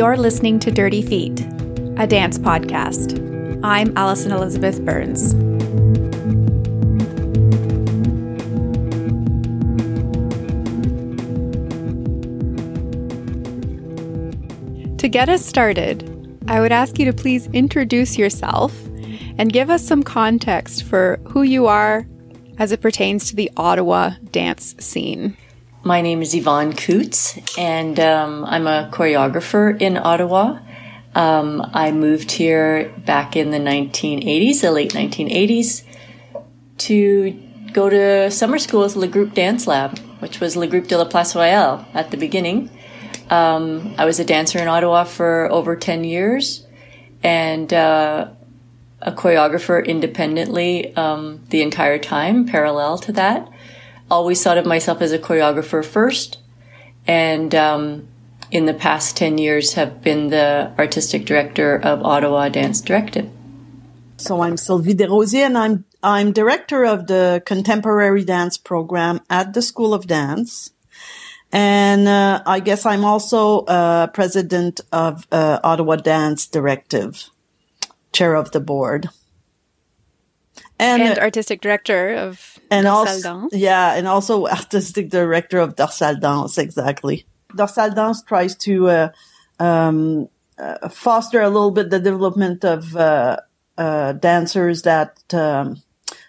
You're listening to Dirty Feet, a dance podcast. I'm Allison Elizabeth Burns. To get us started, I would ask you to please introduce yourself and give us some context for who you are as it pertains to the Ottawa dance scene. My name is Yvonne Coutts, and I'm a choreographer in Ottawa. I moved here back in the 1980s, the late 1980s, to go to summer school with Le Groupe Dance Lab, which was Le Groupe de la Place Royale at the beginning. I was a dancer in Ottawa for over 10 years, and a choreographer independently the entire time, parallel to that. Always thought of myself as a choreographer first, and in the past 10 years have been the artistic director of Ottawa Dance Directive. So I'm Sylvie Desrosiers, and I'm director of the contemporary dance program at the School of Dance. And I guess I'm also president of Ottawa Dance Directive, chair of the board. And artistic director of Dorsal Dance. Yeah, and also artistic director of Dorsal Dance, exactly. Dorsal Dance tries to foster a little bit the development of dancers that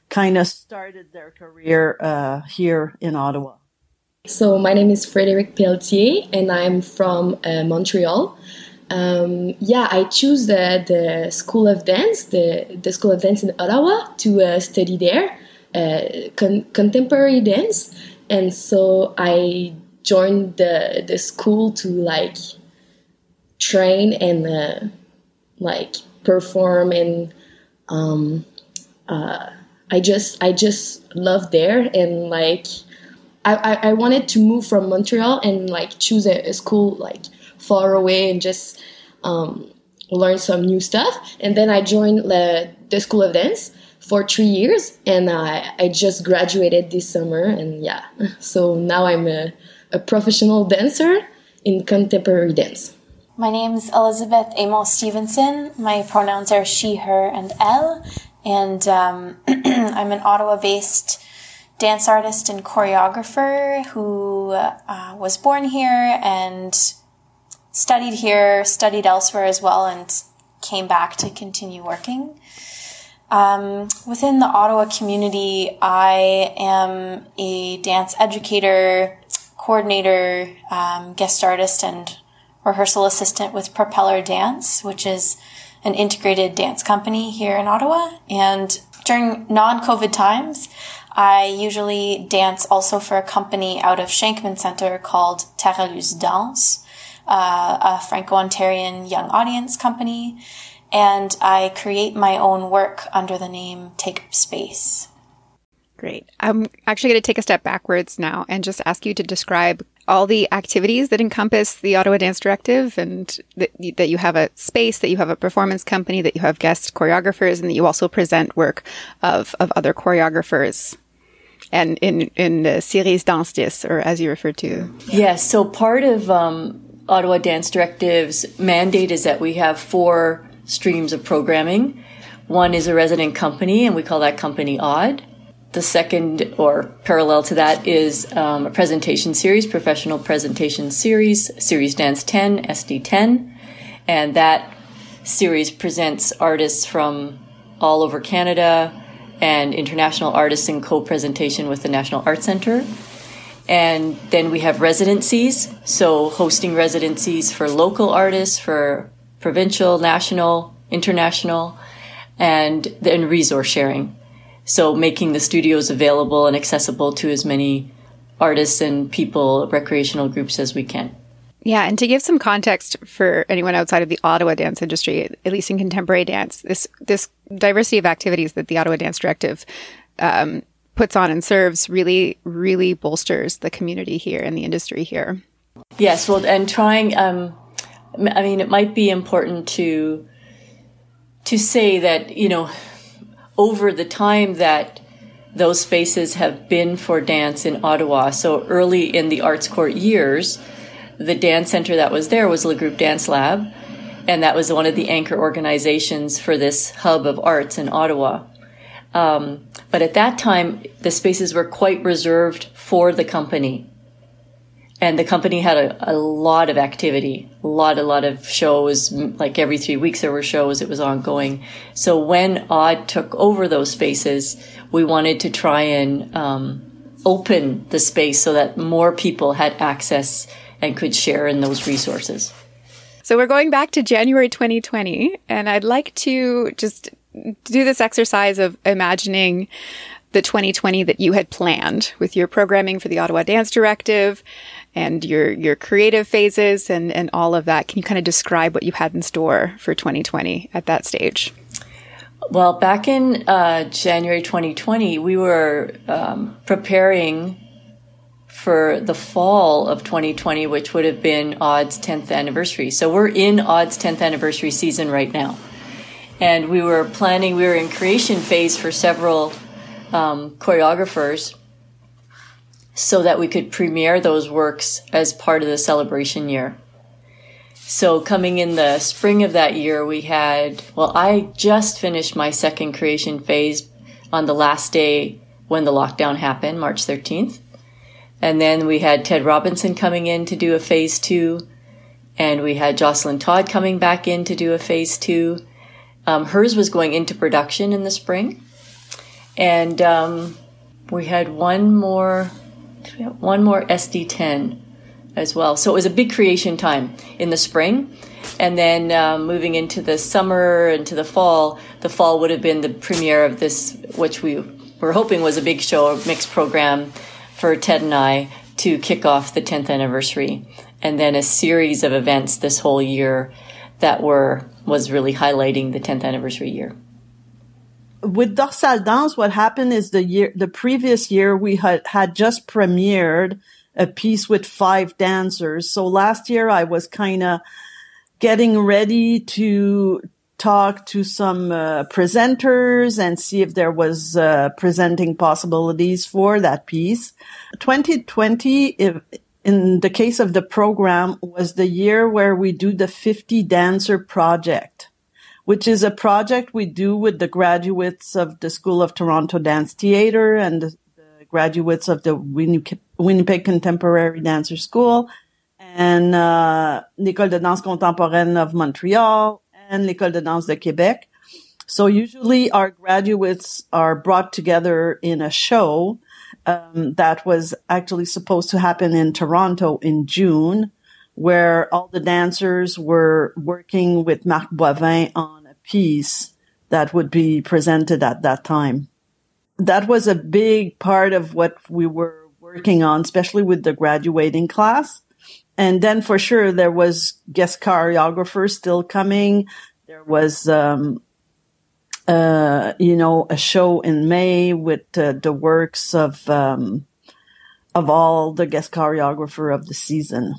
kind of started their career here in Ottawa. So my name is Frederic Pelletier, and I'm from Montreal. I choose the School of Dance, the School of Dance in Ottawa to study there, contemporary dance. And so I joined the school to like train and like perform, and I just love there, and like I wanted to move from Montreal and like choose a school like far away and just learn some new stuff. And then I joined the School of Dance for 3 years, and I just graduated this summer. And yeah, so now I'm a professional dancer in contemporary dance. My name is Elizabeth Amos Stevenson. My pronouns are she, her, and elle. And I'm an Ottawa-based dance artist and choreographer who was born here and studied here, studied elsewhere as well, and came back to continue working. Within the Ottawa community, I am a dance educator, coordinator, guest artist, and rehearsal assistant with Propeller Dance, which is an integrated dance company here in Ottawa. And during non-COVID times, I usually dance also for a company out of Shankman Center called Tara Luz Danse, a Franco-Ontarian young audience company, and I create my own work under the name Take Space. Great. I'm actually going to take a step backwards now and just ask you to describe all the activities that encompass the Ottawa Dance Directive, and that you have a space, that you have a performance company, that you have guest choreographers, and that you also present work of other choreographers. And in the Series Dance 10, or as you refer to. Yes. Yeah, so part of Ottawa Dance Directive's mandate is that we have 4 streams of programming. One is a resident company, and we call that company Odd. The second, or parallel to that, is a presentation series, professional presentation series, Series Dance 10, SD10. And that series presents artists from all over Canada and international artists in co-presentation with the National Arts Centre. And then we have residencies, so hosting residencies for local artists, for provincial, national, international, and then resource sharing. So making the studios available and accessible to as many artists and people, recreational groups as we can. Yeah, and to give some context for anyone outside of the Ottawa dance industry, at least in contemporary dance, this diversity of activities that the Ottawa Dance Directive puts on and serves really, really bolsters the community here and the industry here. Yes, well, and trying, I mean, it might be important to say that, you know, over the time that those spaces have been for dance in Ottawa, so early in the Arts Court years, the dance center that was there was Le Groupe Dance Lab, and that was one of the anchor organizations for this hub of arts in Ottawa. But at that time, the spaces were quite reserved for the company. And the company had a lot of activity, a lot of shows. Like every 3 weeks there were shows, it was ongoing. So when Odd took over those spaces, we wanted to try and open the space so that more people had access and could share in those resources. So we're going back to January 2020, and I'd like to just do this exercise of imagining the 2020 that you had planned with your programming for the Ottawa Dance Directive and your creative phases and all of that. Can you kind of describe what you had in store for 2020 at that stage? Well, back in January 2020, we were preparing for the fall of 2020, which would have been Odd's 10th anniversary. So we're in Odd's 10th anniversary season right now. And we were planning, we were in creation phase for several choreographers so that we could premiere those works as part of the celebration year. So coming in the spring of that year, we had, well, I just finished my second creation phase on the last day when the lockdown happened, March 13th. And then we had Ted Robinson coming in to do a phase two. And we had Jocelyn Todd coming back in to do a phase two. Hers was going into production in the spring. And we had one more SD10 as well. So it was a big creation time in the spring. And then moving into the summer and to the fall would have been the premiere of this, which we were hoping was a big show, a mixed program for Ted and I to kick off the 10th anniversary. And then a series of events this whole year that was really highlighting the 10th anniversary year. With Dorsal Dance, what happened is the previous year we had just premiered a piece with 5 dancers. So last year I was kind of getting ready to talk to some presenters and see if there was presenting possibilities for that piece. 2020, in the case of the program, was the year where we do the 50 dancer project, which is a project we do with the graduates of the School of Toronto Dance Theatre and the graduates of the Winnipeg Contemporary Dancer School and l'École de Danse Contemporaine of Montreal and l'École de Danse de Québec. So usually our graduates are brought together in a show that was actually supposed to happen in Toronto in June, where all the dancers were working with Marc Boivin on a piece that would be presented at that time. That was a big part of what we were working on, especially with the graduating class. And then for sure, there was guest choreographers still coming. There was, a show in May with the works of all the guest choreographer of the season.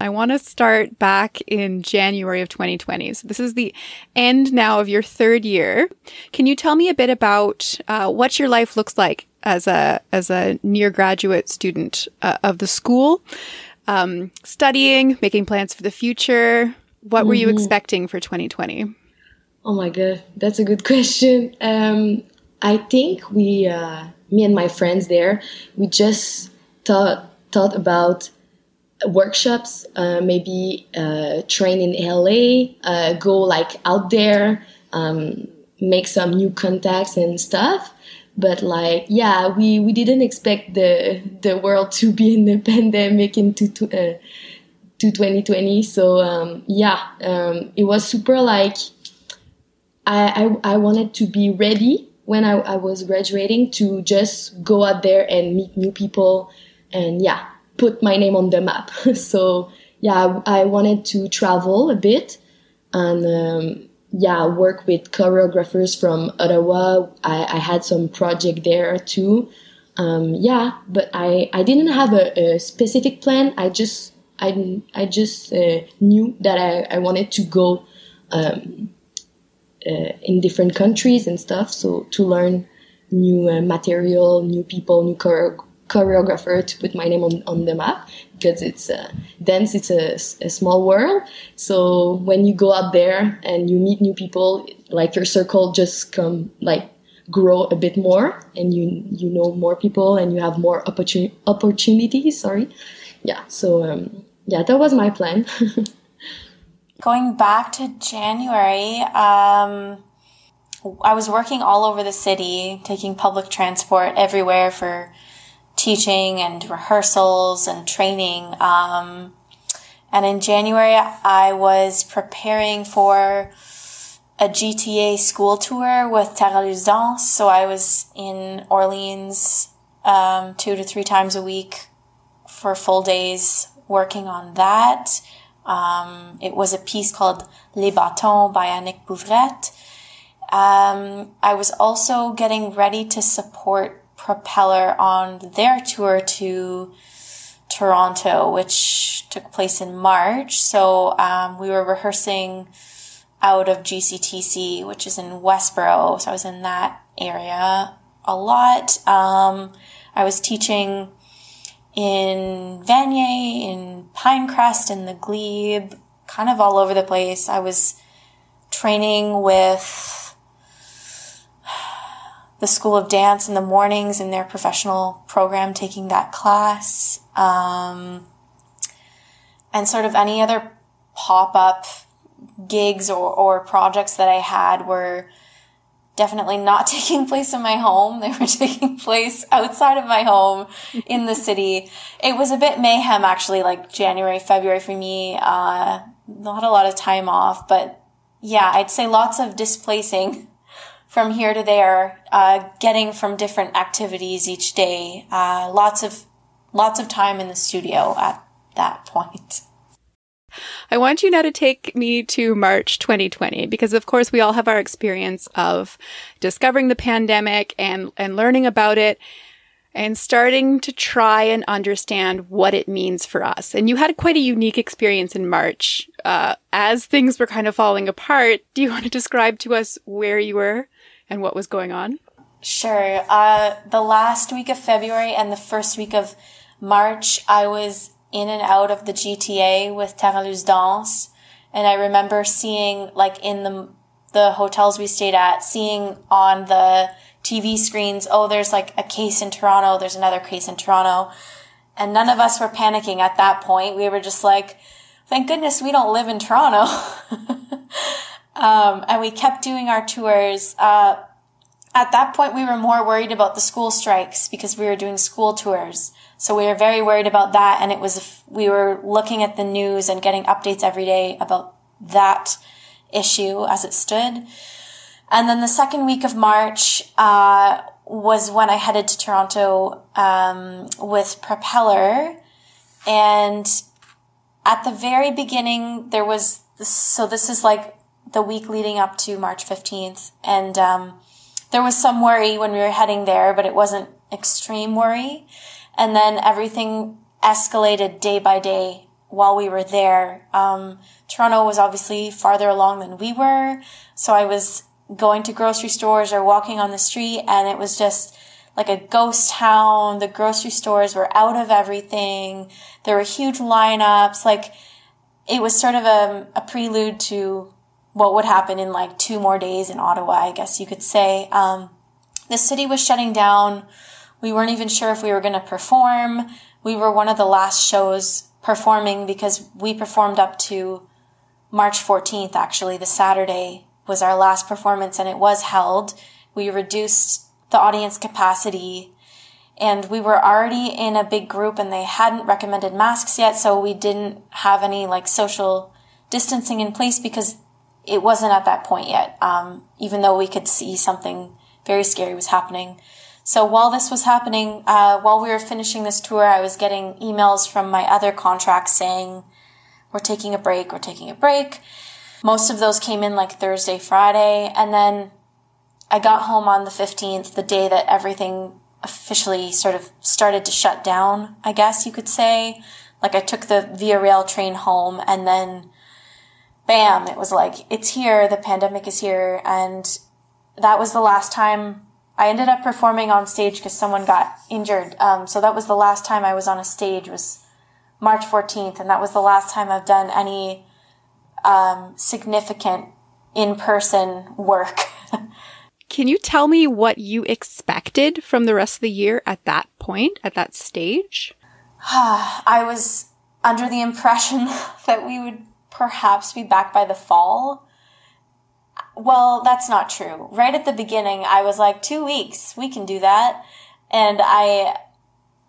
I want to start back in January of 2020. So this is the end now of your third year. Can you tell me a bit about what your life looks like as a near graduate student of the school, studying, making plans for the future? What were you expecting for 2020? Oh my God, that's a good question. I think me and my friends there, we just thought about workshops, maybe train in LA, go like out there, make some new contacts and stuff. But like, yeah, we didn't expect the world to be in the pandemic into 2020. So it was super like I wanted to be ready when I was graduating to just go out there and meet new people and put my name on the map. So I wanted to travel a bit and work with choreographers from Ottawa. I had some project there too. But I didn't have a specific plan. I just knew that I wanted to go in different countries and stuff. So to learn new material, new people, new choreographers. choreographer to put my name on the map, because it's dance, it's a small world. So when you go out there and you meet new people, like your circle just come like grow a bit more, and you know more people and you have more opportunities. That was my plan. Going back to January, I was working all over the city, taking public transport everywhere for teaching and rehearsals and training. And in January, I was preparing for a GTA school tour with Tara Luz Danse. So I was in Orleans 2 to 3 times a week for full days working on that. It was a piece called Les Bâtons by Annick Bouvrette. I was also getting ready to support Propeller on their tour to Toronto, which took place in March. So we were rehearsing out of GCTC, which is in Westboro. So I was in that area a lot. I was teaching in Vanier, in Pinecrest, in the Glebe, kind of all over the place. I was training with the School of Dance in the mornings in their professional program, taking that class. And sort of any other pop-up gigs or projects that I had were definitely not taking place in my home. They were taking place outside of my home in the city. It was a bit mayhem, actually, like January, February for me. Not a lot of time off, but yeah, I'd say lots of displacing from here to there, getting from different activities each day. Lots of time in the studio at that point. I want you now to take me to March 2020, because of course we all have our experience of discovering the pandemic and learning about it and starting to try and understand what it means for us. And you had quite a unique experience in March as things were kind of falling apart. Do you want to describe to us where you were and what was going on? Sure. The last week of February and the first week of March, I was in and out of the GTA with Tara Luz Danse. And I remember seeing, like, in the hotels we stayed at, seeing on the TV screens, oh, there's like a case in Toronto, there's another case in Toronto. And none of us were panicking at that point. We were just like, thank goodness we don't live in Toronto. And we kept doing our tours. At that point, we were more worried about the school strikes because we were doing school tours. So we were very worried about that, and we were looking at the news and getting updates every day about that issue as it stood. And then the second week of March was when I headed to Toronto with Propeller. And at the very beginning, there was this, so this is like the week leading up to March 15th. And there was some worry when we were heading there, but it wasn't extreme worry. And then everything escalated day by day while we were there. Toronto was obviously farther along than we were. So I was going to grocery stores or walking on the street, and it was just like a ghost town. The grocery stores were out of everything. There were huge lineups. Like, it was sort of a prelude to what would happen in like 2 more days in Ottawa, I guess you could say. The city was shutting down. We weren't even sure if we were going to perform. We were one of the last shows performing because we performed up to March 14th, actually. The Saturday was our last performance, and it was held. We reduced the audience capacity, and we were already in a big group, and they hadn't recommended masks yet, so we didn't have any like social distancing in place because it wasn't at that point yet, even though we could see something very scary was happening. So while this was happening, while we were finishing this tour, I was getting emails from my other contracts saying, we're taking a break. Most of those came in like Thursday, Friday. And then I got home on the 15th, the day that everything officially sort of started to shut down, I guess you could say. Like, I took the Via Rail train home, and then bam, it was like, it's here. The pandemic is here. And that was the last time I ended up performing on stage because someone got injured. So that was the last time I was on a stage, was March 14th. And that was the last time I've done any significant in-person work. Can you tell me what you expected from the rest of the year at that point, at that stage? I was under the impression that we would perhaps be back by the fall. Well, that's not true. Right at the beginning, I was like, 2 weeks, we can do that. And I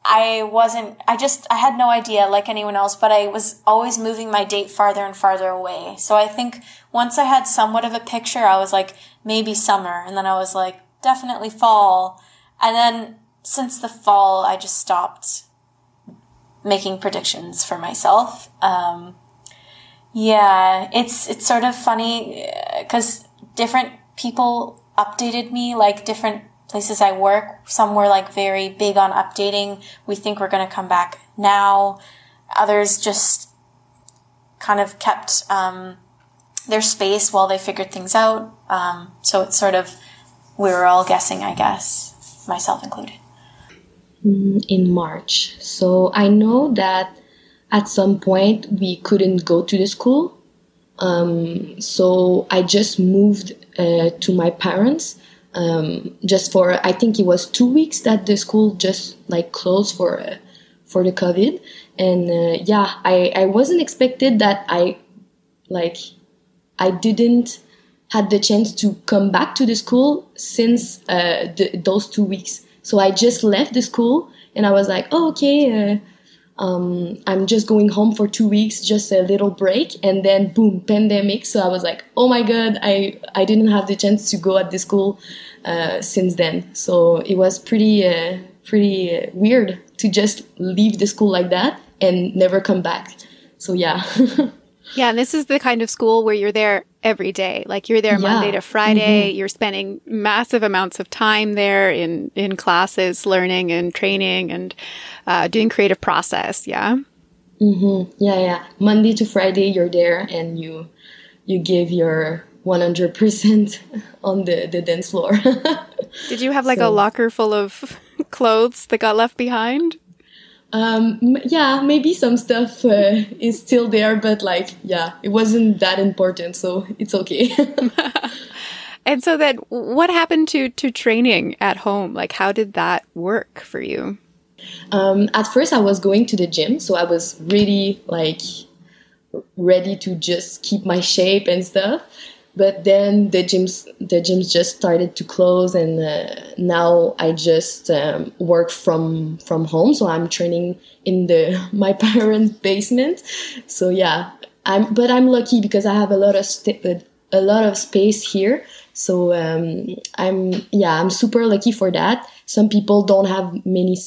had no idea like anyone else, but I was always moving my date farther and farther away. So I think once I had somewhat of a picture, I was like, maybe summer. And then I was like, definitely fall. And then since the fall, I just stopped making predictions for myself. Yeah, it's sort of funny because different people updated me, like different places I work. Some were like very big on updating. We think we're going to come back now. Others just kind of kept their space while they figured things out. So it's sort of, we were all guessing, I guess, myself included. In March. So I know that at some point we couldn't go to the school. So I just moved to my parents just for, I think it was 2 weeks that the school just like closed for the COVID. And I wasn't expected that I didn't had the chance to come back to the school since those 2 weeks. So I just left the school and I was like, oh, okay, I'm just going home for 2 weeks, just a little break. And then boom, pandemic. So I was like, oh my God, I didn't have the chance to go at the school since then. So it was pretty weird to just leave the school like that and never come back. So yeah. Yeah, and this is the kind of school where you're there every day. Like you're there Monday to Friday. Mm-hmm. You're spending massive amounts of time there in classes, learning and training and doing creative process. Yeah. Mm-hmm. Yeah. Monday to Friday, you're there and you give your 100% on the dance floor. Did you have a locker full of clothes that got left behind? Maybe some stuff is still there, but it wasn't that important, so it's okay. And so then what happened to training at home? Like, how did that work for you? At first I was going to the gym, so I was really ready to just keep my shape and stuff. But then the gyms just started to close, and now I just work from home. So I'm training in my parents' basement. So yeah, I'm lucky because I have a lot of space here. So I'm super lucky for that. Some people don't have many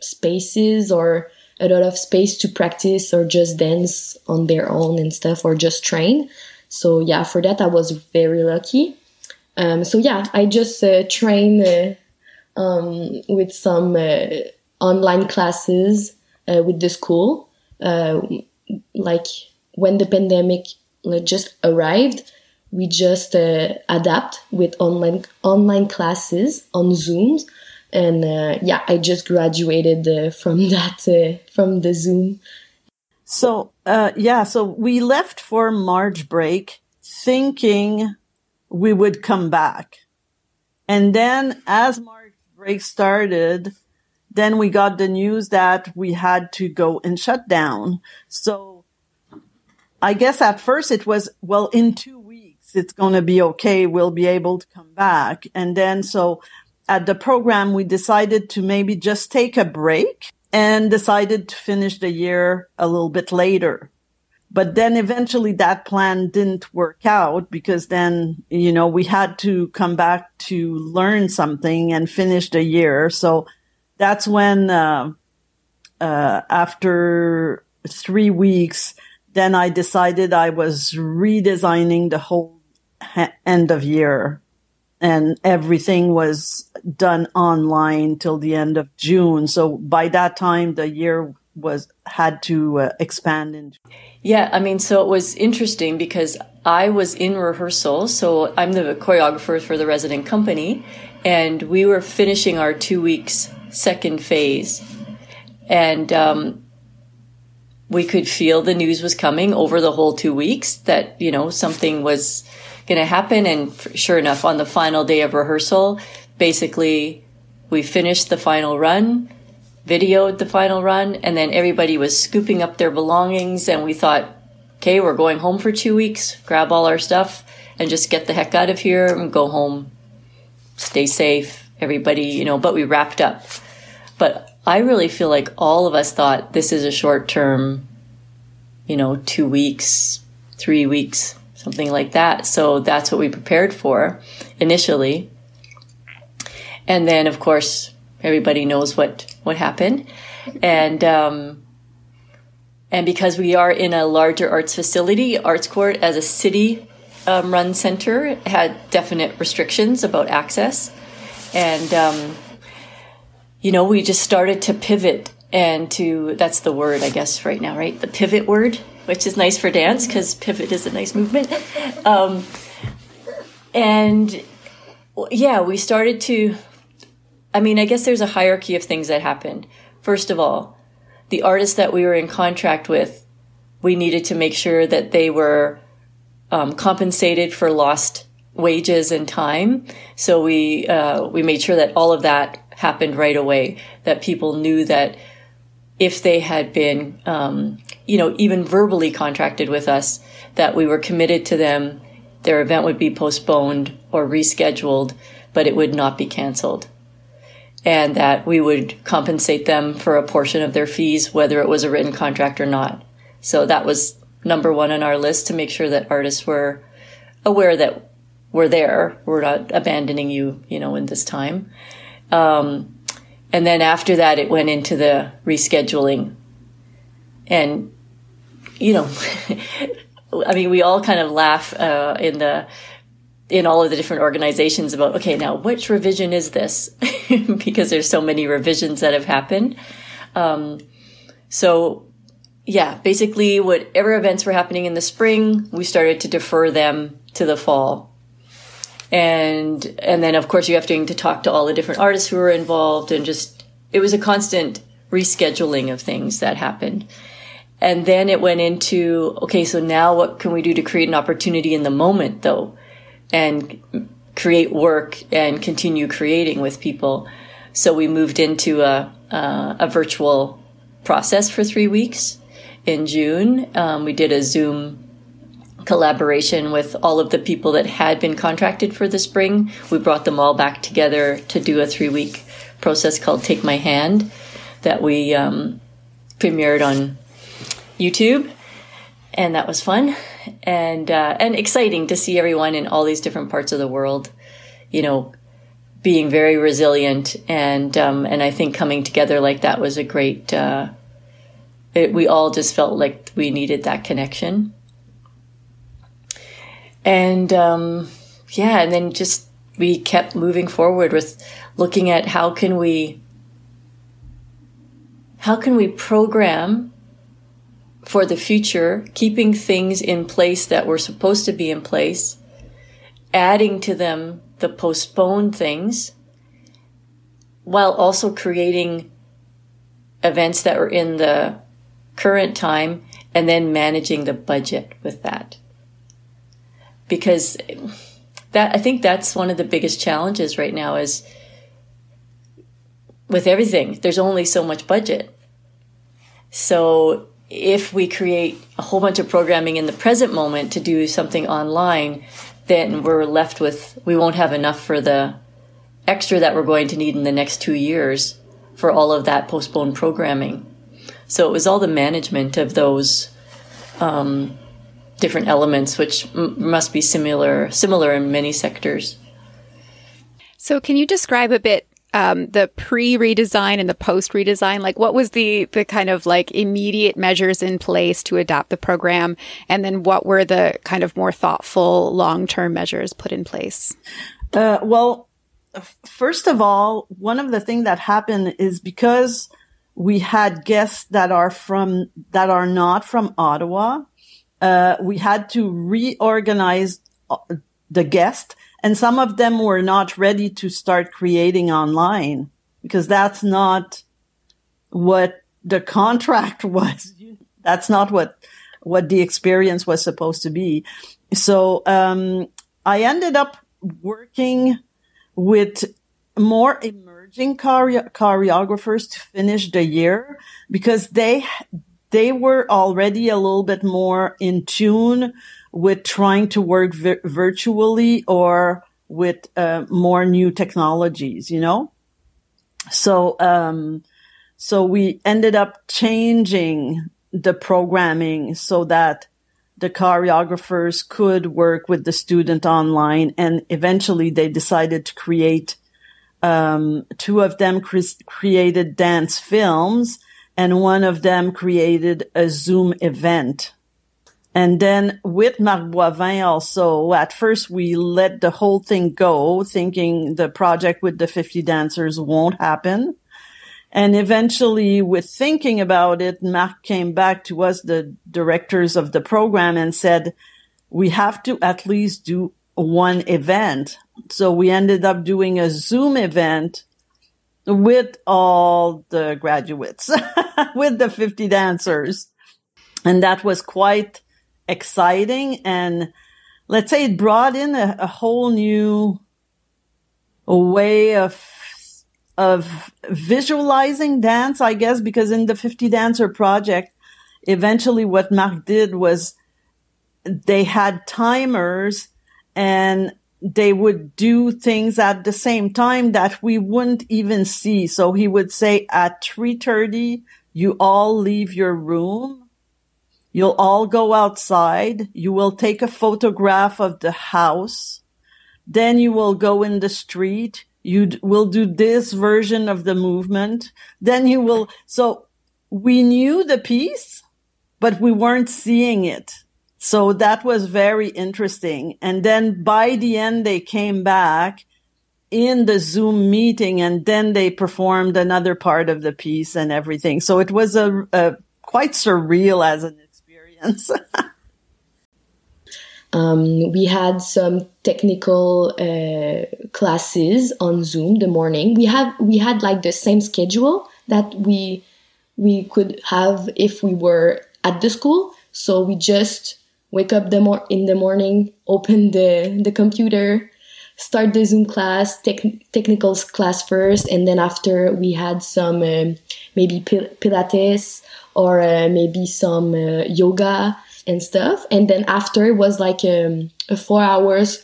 spaces or a lot of space to practice or just dance on their own and stuff, or just train. So yeah, for that, I was very lucky. I just train with some online classes with the school. When the pandemic just arrived, we just adapt with online classes on Zoom. And I just graduated from the Zoom. So, so we left for March break thinking we would come back. And then as March break started, then we got the news that we had to go and shut down. So I guess at first it was, well, in 2 weeks, it's going to be okay. We'll be able to come back. And then so at the program, we decided to maybe just take a break. And decided to finish the year a little bit later. But then eventually that plan didn't work out because then, we had to come back to learn something and finish the year. So that's when, after 3 weeks, then I decided I was redesigning the whole end of year. And everything was done online till the end of June. So by that time, the year had to expand. Yeah, so it was interesting because I was in rehearsal. So I'm the choreographer for the resident company. and we were finishing our 2 weeks second phase, and we could feel the news was coming over the whole 2 weeks that, you know, something was going to happen. And sure enough, on the final day of rehearsal, basically we finished the final run, videoed the final run, and then everybody was scooping up their belongings. And we thought, okay, we're going home for 2 weeks, grab all our stuff and just get the heck out of here and go home, stay safe, everybody, you know, but we wrapped up. But I really feel like all of us thought this is a short term, you know, 2 weeks, 3 weeks, something like that. So that's what we prepared for initially. And then, of course, everybody knows what happened. And because we are in a larger arts facility, Arts Court as a city run center had definite restrictions about access. And you know, we just started to pivot and to, that's the word, I guess, right now, right? The pivot word, which is nice for dance because pivot is a nice movement. And yeah, we started to, I mean, I guess there's a hierarchy of things that happened. First of all, the artists that we were in contract with, we needed to make sure that they were compensated for lost wages and time. So we made sure that all of that happened right away, that people knew that if they had been, you know, even verbally contracted with us, that we were committed to them, their event would be postponed or rescheduled, but it would not be canceled. And that we would compensate them for a portion of their fees, whether it was a written contract or not. So that was number one on our list, to make sure that artists were aware that we're there, we're not abandoning you, you know, in this time. And then after that, it went into the rescheduling. And, you know, I mean, we all kind of laugh in all of the different organizations about, okay, now which revision is this? Because there's so many revisions that have happened. So, yeah, basically whatever events were happening in the spring, we started to defer them to the fall. And then, of course, you have to talk to all the different artists who were involved, and just, it was a constant rescheduling of things that happened. And then it went into, okay, so now what can we do to create an opportunity in the moment, though, and create work and continue creating with people? So we moved into a virtual process for 3 weeks in June. We did a Zoom collaboration with all of the people that had been contracted for the spring. We brought them all back together to do a 3 week process called Take My Hand that we premiered on YouTube. And that was fun and exciting to see everyone in all these different parts of the world, you know, being very resilient. And I think coming together like that was a great, we all just felt like we needed that connection. And, yeah, and then just, we kept moving forward with looking at how can we program for the future, keeping things in place that were supposed to be in place, adding to them the postponed things, while also creating events that were in the current time, and then managing the budget with that. Because that, I think that's one of the biggest challenges right now, is with everything, there's only so much budget. So if we create a whole bunch of programming in the present moment to do something online, then we're left with, we won't have enough for the extra that we're going to need in the next 2 years for all of that postponed programming. So it was all the management of those different elements, which must be similar in many sectors. So can you describe a bit the pre-redesign and the post-redesign? Like, what was the kind of like immediate measures in place to adapt the program? And then what were the kind of more thoughtful long-term measures put in place? Well, first of all, one of the things that happened is because we had guests that are not from Ottawa, we had to reorganize the guest And some of them were not ready to start creating online because that's not what the contract was. That's not what the experience was supposed to be. So I ended up working with more emerging choreographers to finish the year because they were already a little bit more in tune with trying to work virtually or with more new technologies, you know? So so we ended up changing the programming so that the choreographers could work with the student online. And eventually they decided to create, two of them created dance films and one of them created a Zoom event. And then with Marc Boivin also, at first we let the whole thing go, thinking the project with the 50 dancers won't happen. And eventually, with thinking about it, Marc came back to us, the directors of the program, and said, we have to at least do one event. So we ended up doing a Zoom event with all the graduates, with the 50 dancers. And that was quite exciting. And let's say it brought in a whole new way of visualizing dance, I guess, because in the 50 dancer project, eventually what Marc did was they had timers and they would do things at the same time that we wouldn't even see. So he would say at 3:30, you all leave your room. You'll all go outside. You will take a photograph of the house. Then you will go in the street. You will do this version of the movement. Then you will. So we knew the piece, but we weren't seeing it. So that was very interesting. And then by the end, they came back in the Zoom meeting and then they performed another part of the piece and everything. So it was a quite surreal as an experience. We had some technical classes on Zoom the morning. We had like the same schedule that we could have if we were at the school. So we just wake up in the morning, open the computer, start the Zoom class, technical class first, and then after we had some maybe Pilates or maybe some yoga and stuff. And then after it was like a 4 hours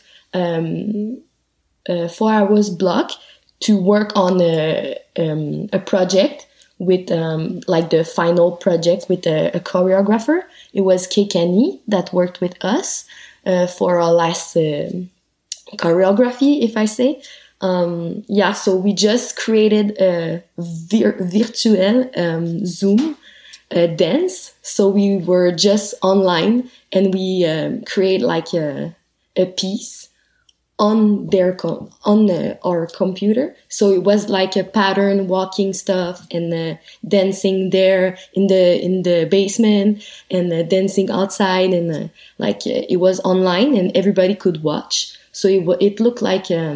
block to work on a project with like the final project with a choreographer. It was Kekani that worked with us for our last choreography, if I say. So we just created a virtual Zoom dance. So we were just online and we create like a piece on our computer. So it was like a pattern, walking stuff and dancing there in the basement and dancing outside and it was online and everybody could watch. So it looked like a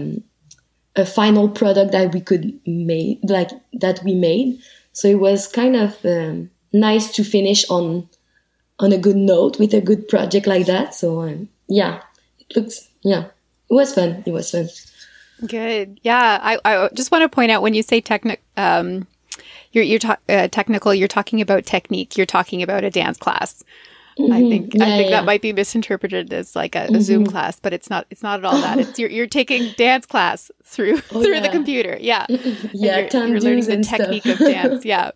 final product that we could make, like that we made. So it was kind of nice to finish on a good note with a good project like that. So it was fun. It was fun. Good. Yeah, I just want to point out when you say technical, you're talking about technique. You're talking about a dance class. Mm-hmm. I think that might be misinterpreted as like a Zoom class, but it's not. It's not at all that. It's you're taking dance class through the computer. Yeah, yeah. You're learning the technique stuff. Of dance. Yeah.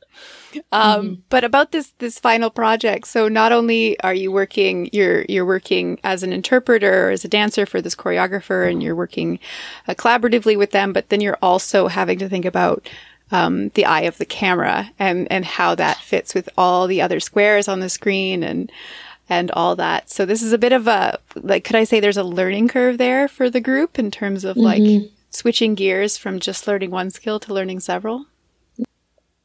But about this final project, so not only are you working, you're working as an interpreter or as a dancer for this choreographer, and you're working collaboratively with them, but then you're also having to think about the eye of the camera and how that fits with all the other squares on the screen and all that. So this is a bit of a, could I say there's a learning curve there for the group in terms of like switching gears from just learning one skill to learning several?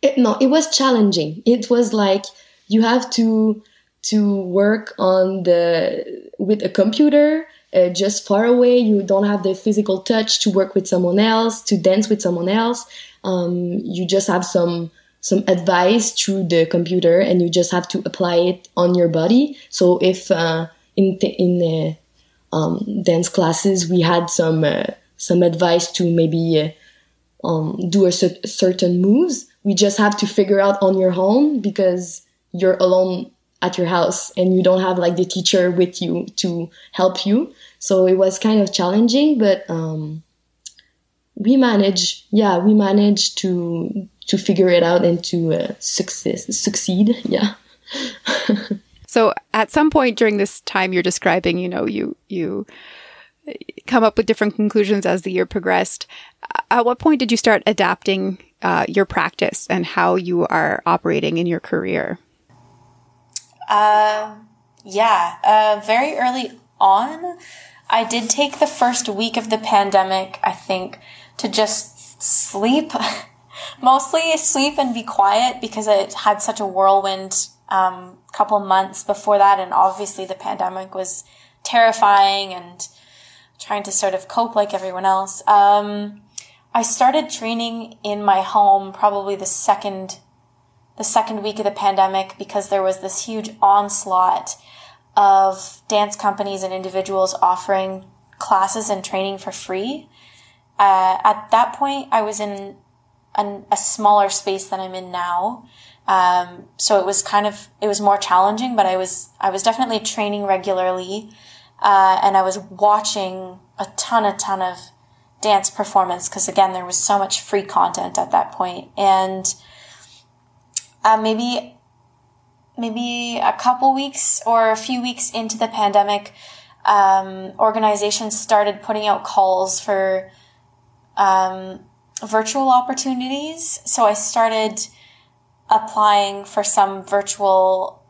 It was challenging. It was like you have to work with a computer just far away. You don't have the physical touch to work with someone else, to dance with someone else. You just have some advice through the computer, and you just have to apply it on your body. So if in dance classes we had some advice to maybe do a certain moves, we just have to figure out on your own because you're alone at your house and you don't have like the teacher with you to help you. So it was kind of challenging, but we managed to figure it out and to succeed. Yeah. So at some point during this time you're describing, you come up with different conclusions as the year progressed. At what point did you start adapting your practice and how you are operating in your career? Very early on, I did take the first week of the pandemic, I think, to just sleep. Mostly sleep and be quiet because it had such a whirlwind couple months before that, and obviously the pandemic was terrifying and trying to sort of cope like everyone else. I started training in my home probably the second week of the pandemic because there was this huge onslaught of dance companies and individuals offering classes and training for free. At that point, I was in a smaller space than I'm in now. So it was more challenging, but I was definitely training regularly. And I was watching a ton of dance performance. 'Cause again, there was so much free content at that point. And, maybe a couple weeks or a few weeks into the pandemic, organizations started putting out calls for, virtual opportunities. So I started applying for some virtual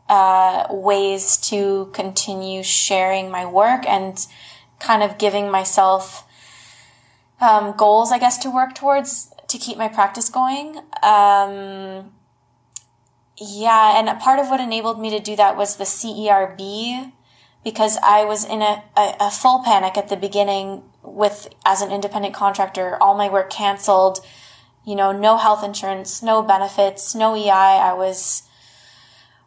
ways to continue sharing my work and kind of giving myself goals, I guess, to work towards to keep my practice going. And a part of what enabled me to do that was the CERB, because I was in a full panic at the beginning with, as an independent contractor, all my work canceled, no health insurance, no benefits, no EI. I was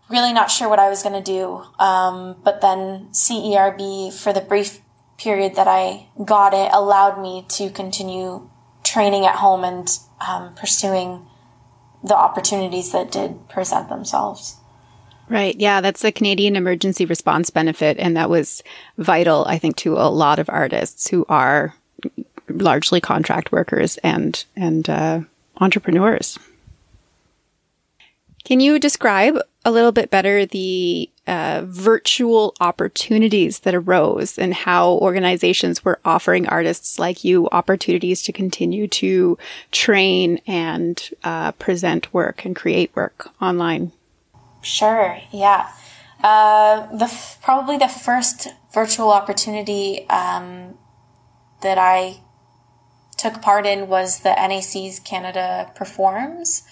really not sure what I was going to do. But then CERB, for the brief period that I got it, allowed me to continue training at home and pursuing the opportunities that did present themselves. Right. Yeah. That's the Canadian Emergency Response Benefit. And that was vital, I think, to a lot of artists who are largely contract workers and entrepreneurs. Can you describe a little bit better the virtual opportunities that arose and how organizations were offering artists like you opportunities to continue to train and present work and create work online? Sure. Yeah. Probably the first virtual opportunity that I took part in was the NAC's Canada Performs.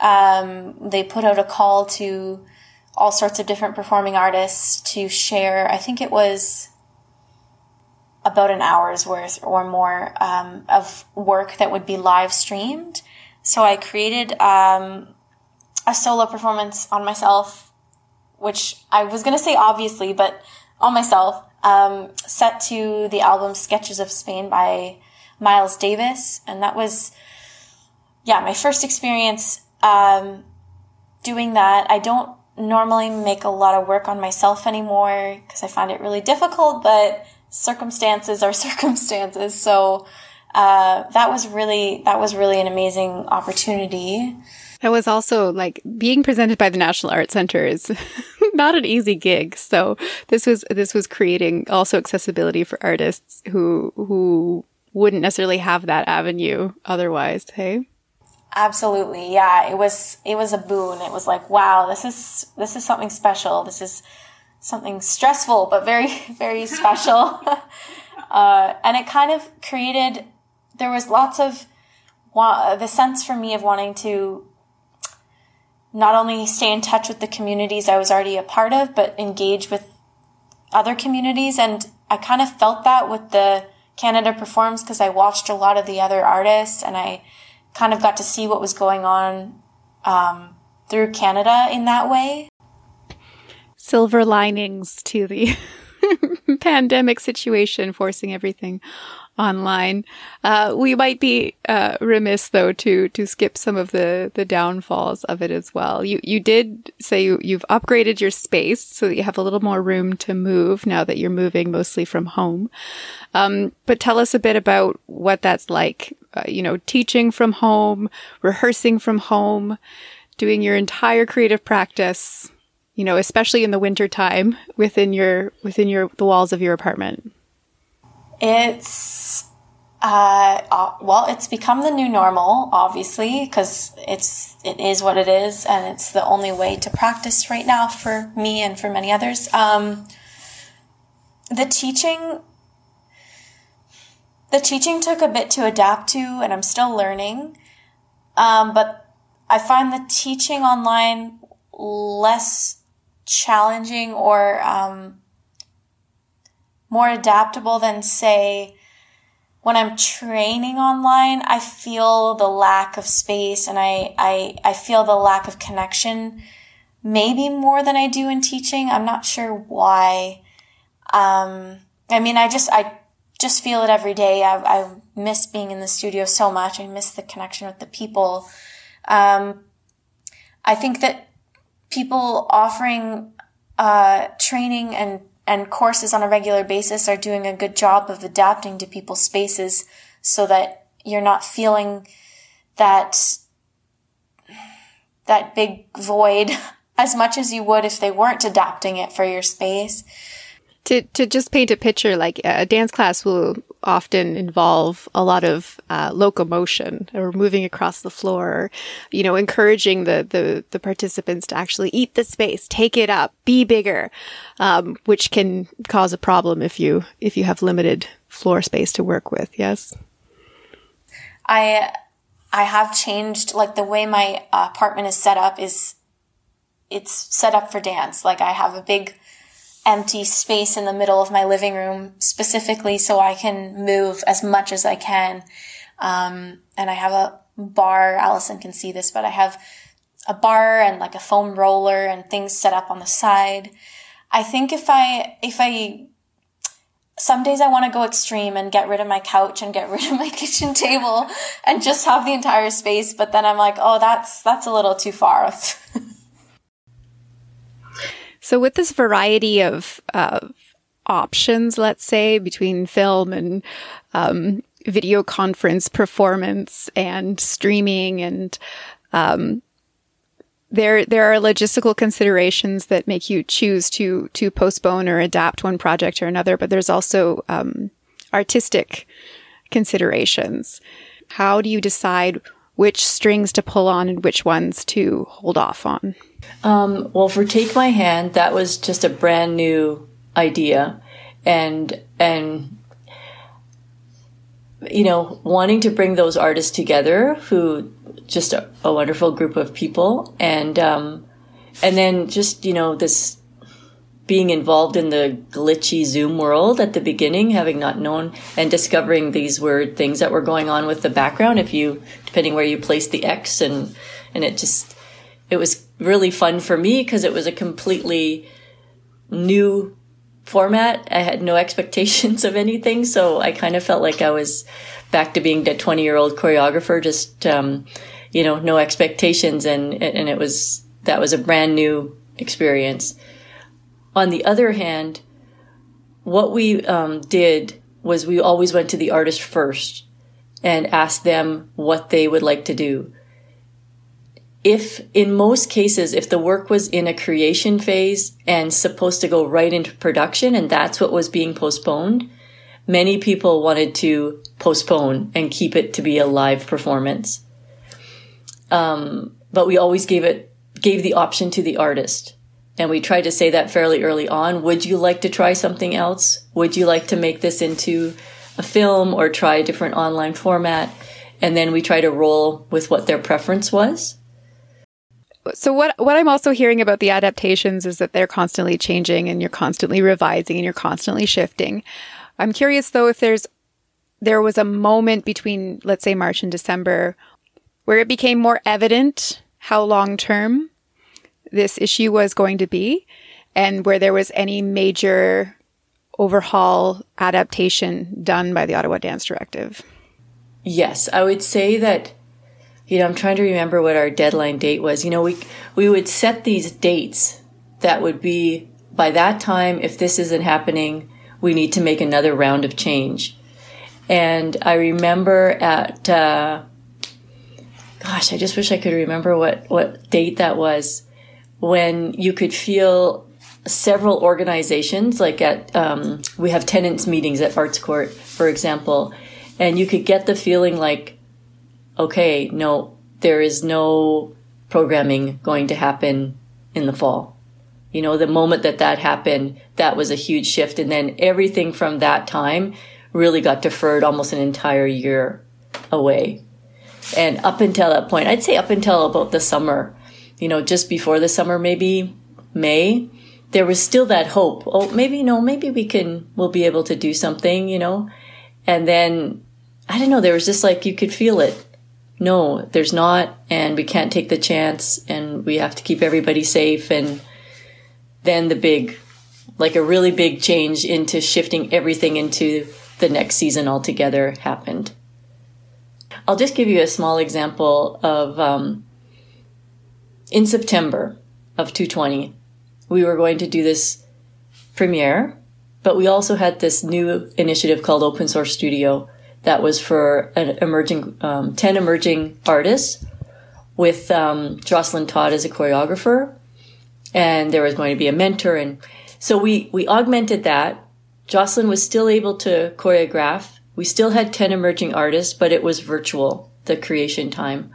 They put out a call to all sorts of different performing artists to share, I think it was about an hour's worth or more of work that would be live streamed. So I created a solo performance on myself, which I was going to say obviously, but on myself, set to the album Sketches of Spain by Miles Davis. And that was, my first experience doing that. I don't normally make a lot of work on myself anymore because I find it really difficult, but circumstances are circumstances. So that was really an amazing opportunity. That was also like being presented by the National Arts Centre is not an easy gig. So this was creating also accessibility for artists who wouldn't necessarily have that avenue otherwise. Hey, absolutely, yeah. It was a boon. It was like, wow, this is something special. This is something stressful, but very very special. And it kind of created. There was lots of the sense for me of wanting to not only stay in touch with the communities I was already a part of, but engage with other communities. And I kind of felt that with the Canada Performs because I watched a lot of the other artists and I kind of got to see what was going on through Canada in that way. Silver linings to the pandemic situation, forcing everything online. We might be remiss, though, to skip some of the downfalls of it as well. You did say you've upgraded your space so that you have a little more room to move now that you're moving mostly from home. But tell us a bit about what that's like, teaching from home, rehearsing from home, doing your entire creative practice, especially in the wintertime within the walls of your apartment. It's, it's become the new normal, obviously, because it is what it is, and it's the only way to practice right now for me and for many others. The teaching took a bit to adapt to, and I'm still learning. But I find the teaching online less challenging or, more adaptable than, say, when I'm training online. I feel the lack of space and I feel the lack of connection maybe more than I do in teaching. I'm not sure why. I just feel it every day. I miss being in the studio so much. I miss the connection with the people. I think that people offering training and courses on a regular basis are doing a good job of adapting to people's spaces so that you're not feeling that big void as much as you would if they weren't adapting it for your space. To just paint a picture, like a dance class will often involve a lot of locomotion or moving across the floor, encouraging the participants to actually eat the space, take it up, be bigger, which can cause a problem if you have limited floor space to work with. Yes, I have changed, like, the way my apartment is set up is it's set up for dance. Like, I have a big empty space in the middle of my living room specifically so I can move as much as I can. And I have a bar. Allison can see this, but I have a bar and like a foam roller and things set up on the side. I think if I some days I want to go extreme and get rid of my couch and get rid of my kitchen table and just have the entire space. But then I'm like, oh, that's a little too far. So with this variety of options, let's say, between film and video conference performance and streaming, and there are logistical considerations that make you choose to postpone or adapt one project or another, but there's also artistic considerations. How do you decide which strings to pull on and which ones to hold off on? Well, for Take My Hand, that was just a brand new idea, and wanting to bring those artists together, who just a wonderful group of people, and then just this being involved in the glitchy Zoom world at the beginning, having not known and discovering these were things that were going on with the background. Depending where you place the X, and it was really fun for me because it was a completely new format. I had no expectations of anything. So I kind of felt like I was back to being that 20-year-old choreographer, just, no expectations. And that was a brand new experience. On the other hand, what we did was we always went to the artist first and asked them what they would like to do. If, in most cases, if the work was in a creation phase and supposed to go right into production, and that's what was being postponed, many people wanted to postpone and keep it to be a live performance. But we always gave the option to the artist. And we tried to say that fairly early on. Would you like to try something else? Would you like to make this into a film or try a different online format? And then we try to roll with what their preference was. So what I'm also hearing about the adaptations is that they're constantly changing and you're constantly revising and you're constantly shifting. I'm curious though, if there was a moment between, let's say, March and December where it became more evident how long-term this issue was going to be and where there was any major overhaul adaptation done by the Ottawa Dance Directive. Yes, I would say that, you know, I'm trying to remember what our deadline date was. You know, we would set these dates that would be, by that time, if this isn't happening, we need to make another round of change. And I remember at, gosh, I just wish I could remember what date that was, when you could feel several organizations, like at, we have tenants meetings at Arts Court, for example, and you could get the feeling like, okay, no, there is no programming going to happen in the fall. You know, the moment that happened, that was a huge shift. And then everything from that time really got deferred almost an entire year away. And up until that point, I'd say up until about the summer, you know, just before the summer, maybe May, there was still that hope. Oh, maybe we'll be able to do something, you know. And then, I don't know, there was just like, you could feel it. No, there's not, and we can't take the chance, and we have to keep everybody safe. And then the big, like a really big change into shifting everything into the next season altogether happened. I'll just give you a small example of, in September of 2020, we were going to do this premiere, but we also had this new initiative called Open Source Studio that was for an emerging 10 emerging artists with Jocelyn Todd as a choreographer, and there was going to be a mentor. And so we augmented that. Jocelyn was still able to choreograph. We still had 10 emerging artists, but it was virtual, the creation time.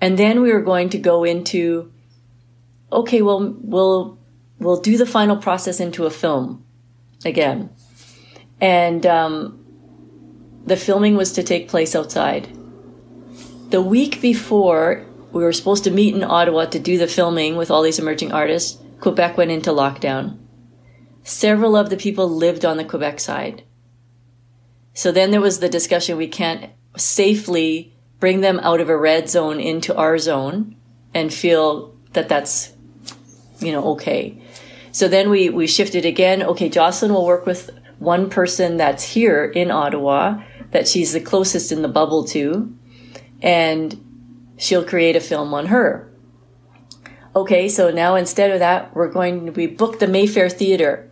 And then we were going to go into, okay, well, we'll do the final process into a film again. And the filming was to take place outside. The week before, we were supposed to meet in Ottawa to do the filming with all these emerging artists. Quebec went into lockdown. Several of the people lived on the Quebec side. So then there was the discussion, we can't safely bring them out of a red zone into our zone and feel that that's, you know, okay. So then we shifted again. Okay, Jocelyn will work with one person that's here in Ottawa that she's the closest in the bubble to, and she'll create a film on her. Okay, so now instead of that, we booked the Mayfair Theatre,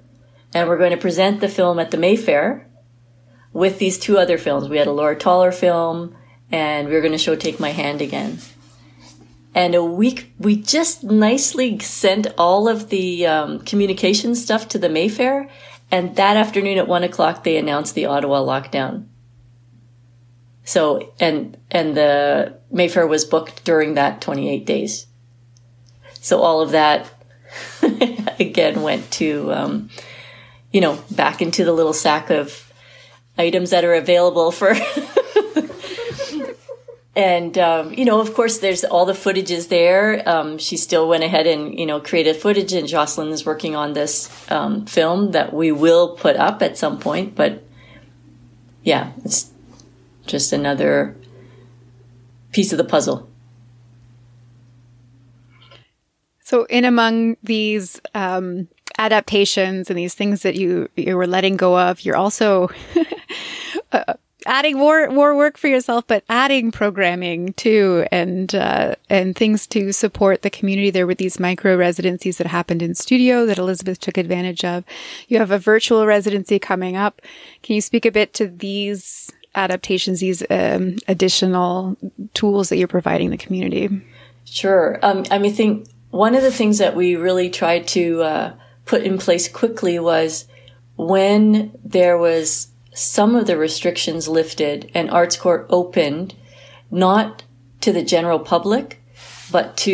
and we're going to present the film at the Mayfair with these two other films. We had a Laura Toller film, and we were going to show Take My Hand again. And a week, we just nicely sent all of the communication stuff to the Mayfair, and that afternoon at 1:00, they announced the Ottawa lockdown. So, and the Mayfair was booked during that 28 days. So all of that, again, went to, you know, back into the little sack of items that are available for... And, you know, of course, there's all the footages there. She still went ahead and, you know, created footage, and Jocelyn is working on this film that we will put up at some point. But yeah, it's just another piece of the puzzle. So in among these adaptations and these things that you were letting go of, you're also... adding more work for yourself, but adding programming too, and things to support the community. There were these micro residencies that happened in studio that Elizabeth took advantage of. You have a virtual residency coming up. Can you speak a bit to these adaptations, these additional tools that you're providing the community? Sure. I mean, I think one of the things that we really tried to put in place quickly was when there was some of the restrictions lifted and Arts Court opened, not to the general public, but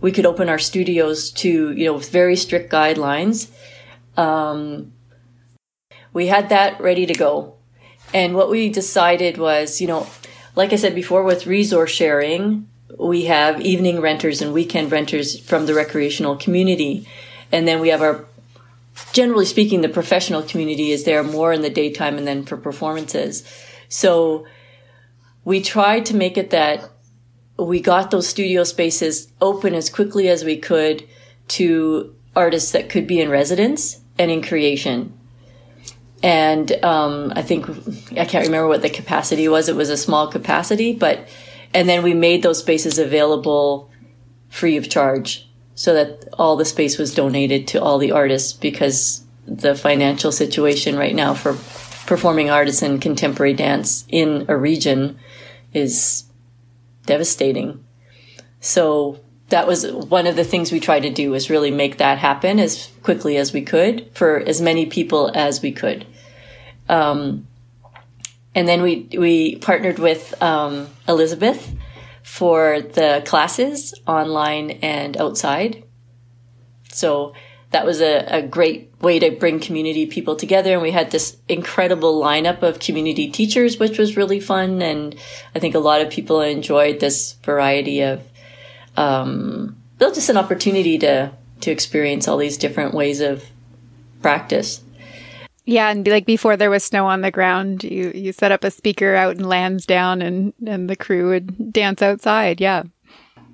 we could open our studios to, you know, with very strict guidelines. We had that ready to go. And what we decided was, you know, like I said before, with resource sharing, we have evening renters and weekend renters from the recreational community. And then we have our, generally speaking, the professional community is there more in the daytime and then for performances. So we tried to make it that we got those studio spaces open as quickly as we could to artists that could be in residence and in creation. And I think, I can't remember what the capacity was. It was a small capacity, but, and then we made those spaces available free of charge so that all the space was donated to all the artists, because the financial situation right now for performing artists in contemporary dance in a region is devastating. So that was one of the things we tried to do, was really make that happen as quickly as we could for as many people as we could. And then we partnered with Elizabeth for the classes online and outside. So that was a great way to bring community people together. And we had this incredible lineup of community teachers, which was really fun. And I think a lot of people enjoyed this variety of, just an opportunity to experience all these different ways of practice. Yeah, and like before there was snow on the ground, you set up a speaker out in Lansdowne and the crew would dance outside, yeah.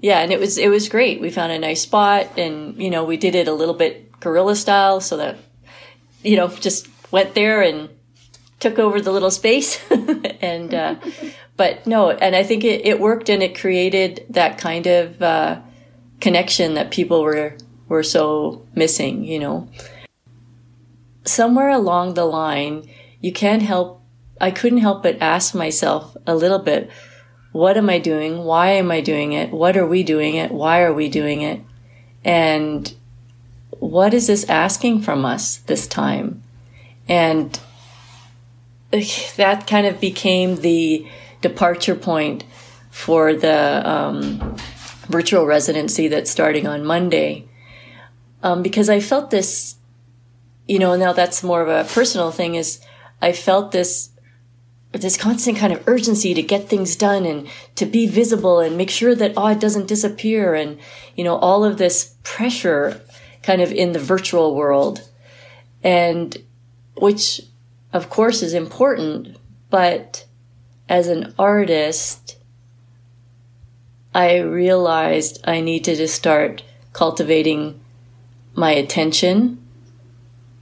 Yeah, and it was great. We found a nice spot and, you know, we did it a little bit guerrilla style so that, you know, just went there and took over the little space. And, but no, and I think it worked and it created that kind of connection that people were so missing, you know. Somewhere along the line, I couldn't help but ask myself a little bit, what am I doing? Why am I doing it? What are we doing it? Why are we doing it? And what is this asking from us this time? And that kind of became the departure point for the virtual residency that's starting on Monday. Because I felt this, you know, now that's more of a personal thing, is I felt this constant kind of urgency to get things done and to be visible and make sure that Odd doesn't disappear. And, you know, all of this pressure kind of in the virtual world, and which of course is important. But as an artist, I realized I needed to start cultivating my attention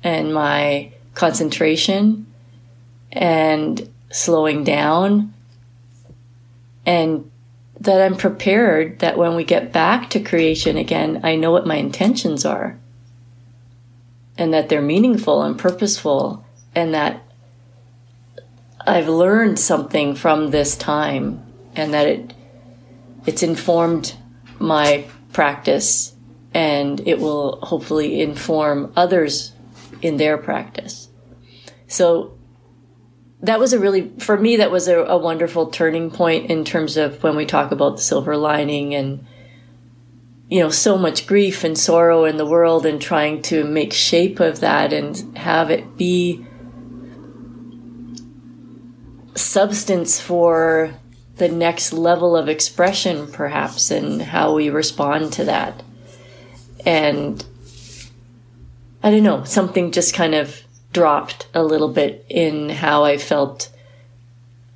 and my concentration and slowing down, and that I'm prepared that when we get back to creation again, I know what my intentions are and that they're meaningful and purposeful, and that I've learned something from this time and that it's informed my practice, and it will hopefully inform others in their practice. So that was a wonderful turning point in terms of when we talk about the silver lining and, you know, so much grief and sorrow in the world and trying to make shape of that and have it be substance for the next level of expression, perhaps, and how we respond to that. And I don't know, something just kind of dropped a little bit in how I felt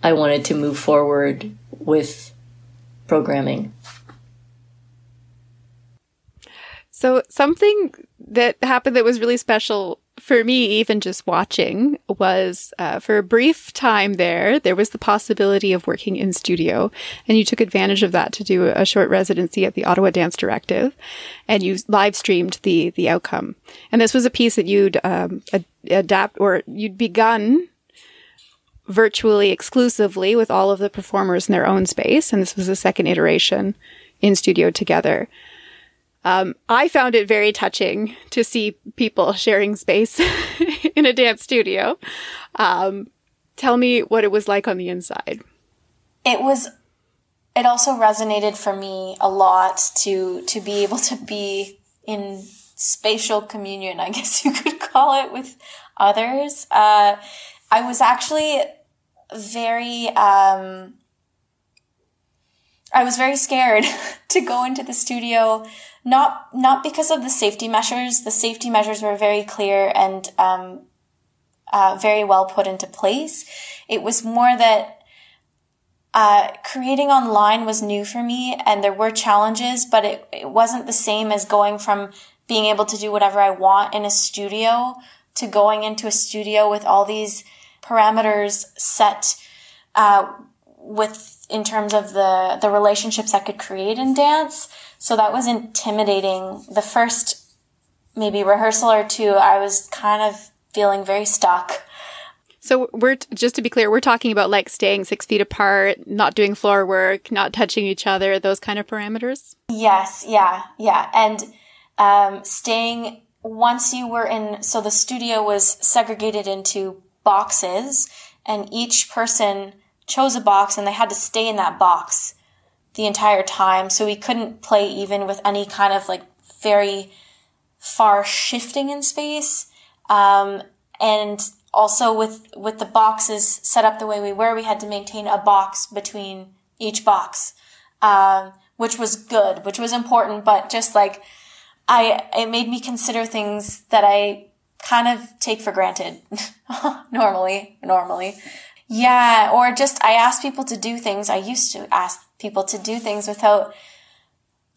I wanted to move forward with programming. So something that happened that was really special for me, even just watching, was for a brief time there was the possibility of working in studio, and you took advantage of that to do a short residency at the Ottawa Dance Directive, and you live streamed the outcome. And this was a piece that you'd you'd begun virtually exclusively with all of the performers in their own space, and this was the second iteration in studio together. I found it very touching to see people sharing space in a dance studio. Tell me what it was like on the inside. It also resonated for me a lot to be able to be in spatial communion, I guess you could call it, with others. I was actually very I was very scared to go into the studio, not because of the safety measures. The safety measures were very clear and very well put into place. It was more that creating online was new for me, and there were challenges, but it wasn't the same as going from being able to do whatever I want in a studio to going into a studio with all these parameters set with in terms of the relationships I could create in dance. So that was intimidating. The first maybe rehearsal or two, I was kind of feeling very stuck. So just to be clear, we're talking about like staying 6 feet apart, not doing floor work, not touching each other, those kind of parameters? Yes, yeah. And staying, once you were in, so the studio was segregated into boxes, and each person chose a box and they had to stay in that box the entire time. So we couldn't play even with any kind of like very far shifting in space. And also with the boxes set up the way we were, we had to maintain a box between each box, which was good, which was important, but just like, it made me consider things that I kind of take for granted normally. Yeah. Or just, I asked people to do things. I used to ask people to do things without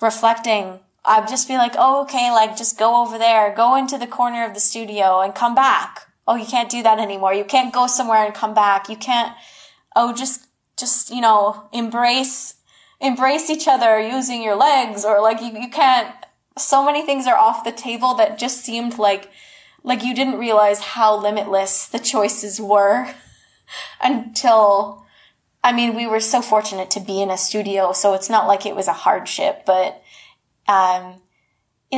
reflecting. I'd just be like, oh, okay, like just go over there, go into the corner of the studio and come back. Oh, you can't do that anymore. You can't go somewhere and come back. You can't, embrace each other using your legs, or like you can't. So many things are off the table that just seemed like you didn't realize how limitless the choices were until, I mean, we were so fortunate to be in a studio, so it's not like it was a hardship, but it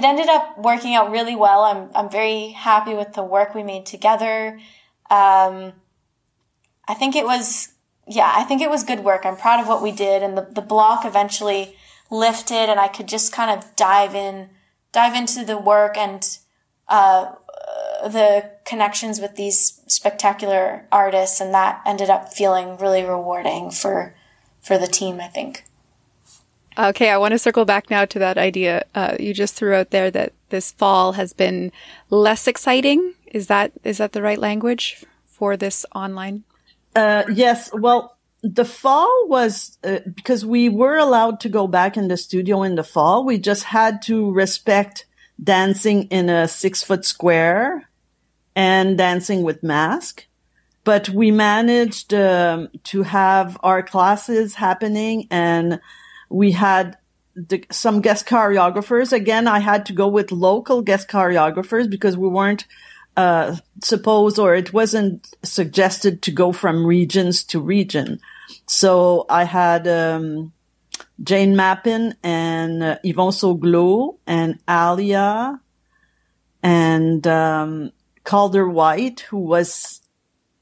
ended up working out really well. I'm very happy with the work we made together. I think it was good work. I'm proud of what we did, and the block eventually lifted, and I could just kind of dive into the work and the connections with these spectacular artists, and that ended up feeling really rewarding for the team, I think. Okay, I want to circle back now to that idea you just threw out there that this fall has been less exciting. Is that the right language for this online? Yes, well, the fall was because we were allowed to go back in the studio in the fall. We just had to respect dancing in a 6-foot square and dancing with mask. But we managed to have our classes happening, and we had some guest choreographers. Again, I had to go with local guest choreographers because we weren't supposed, or it wasn't suggested to go from regions to region. So I had Jane Mappin and Yvon Soglo and Alia and Calder White, who was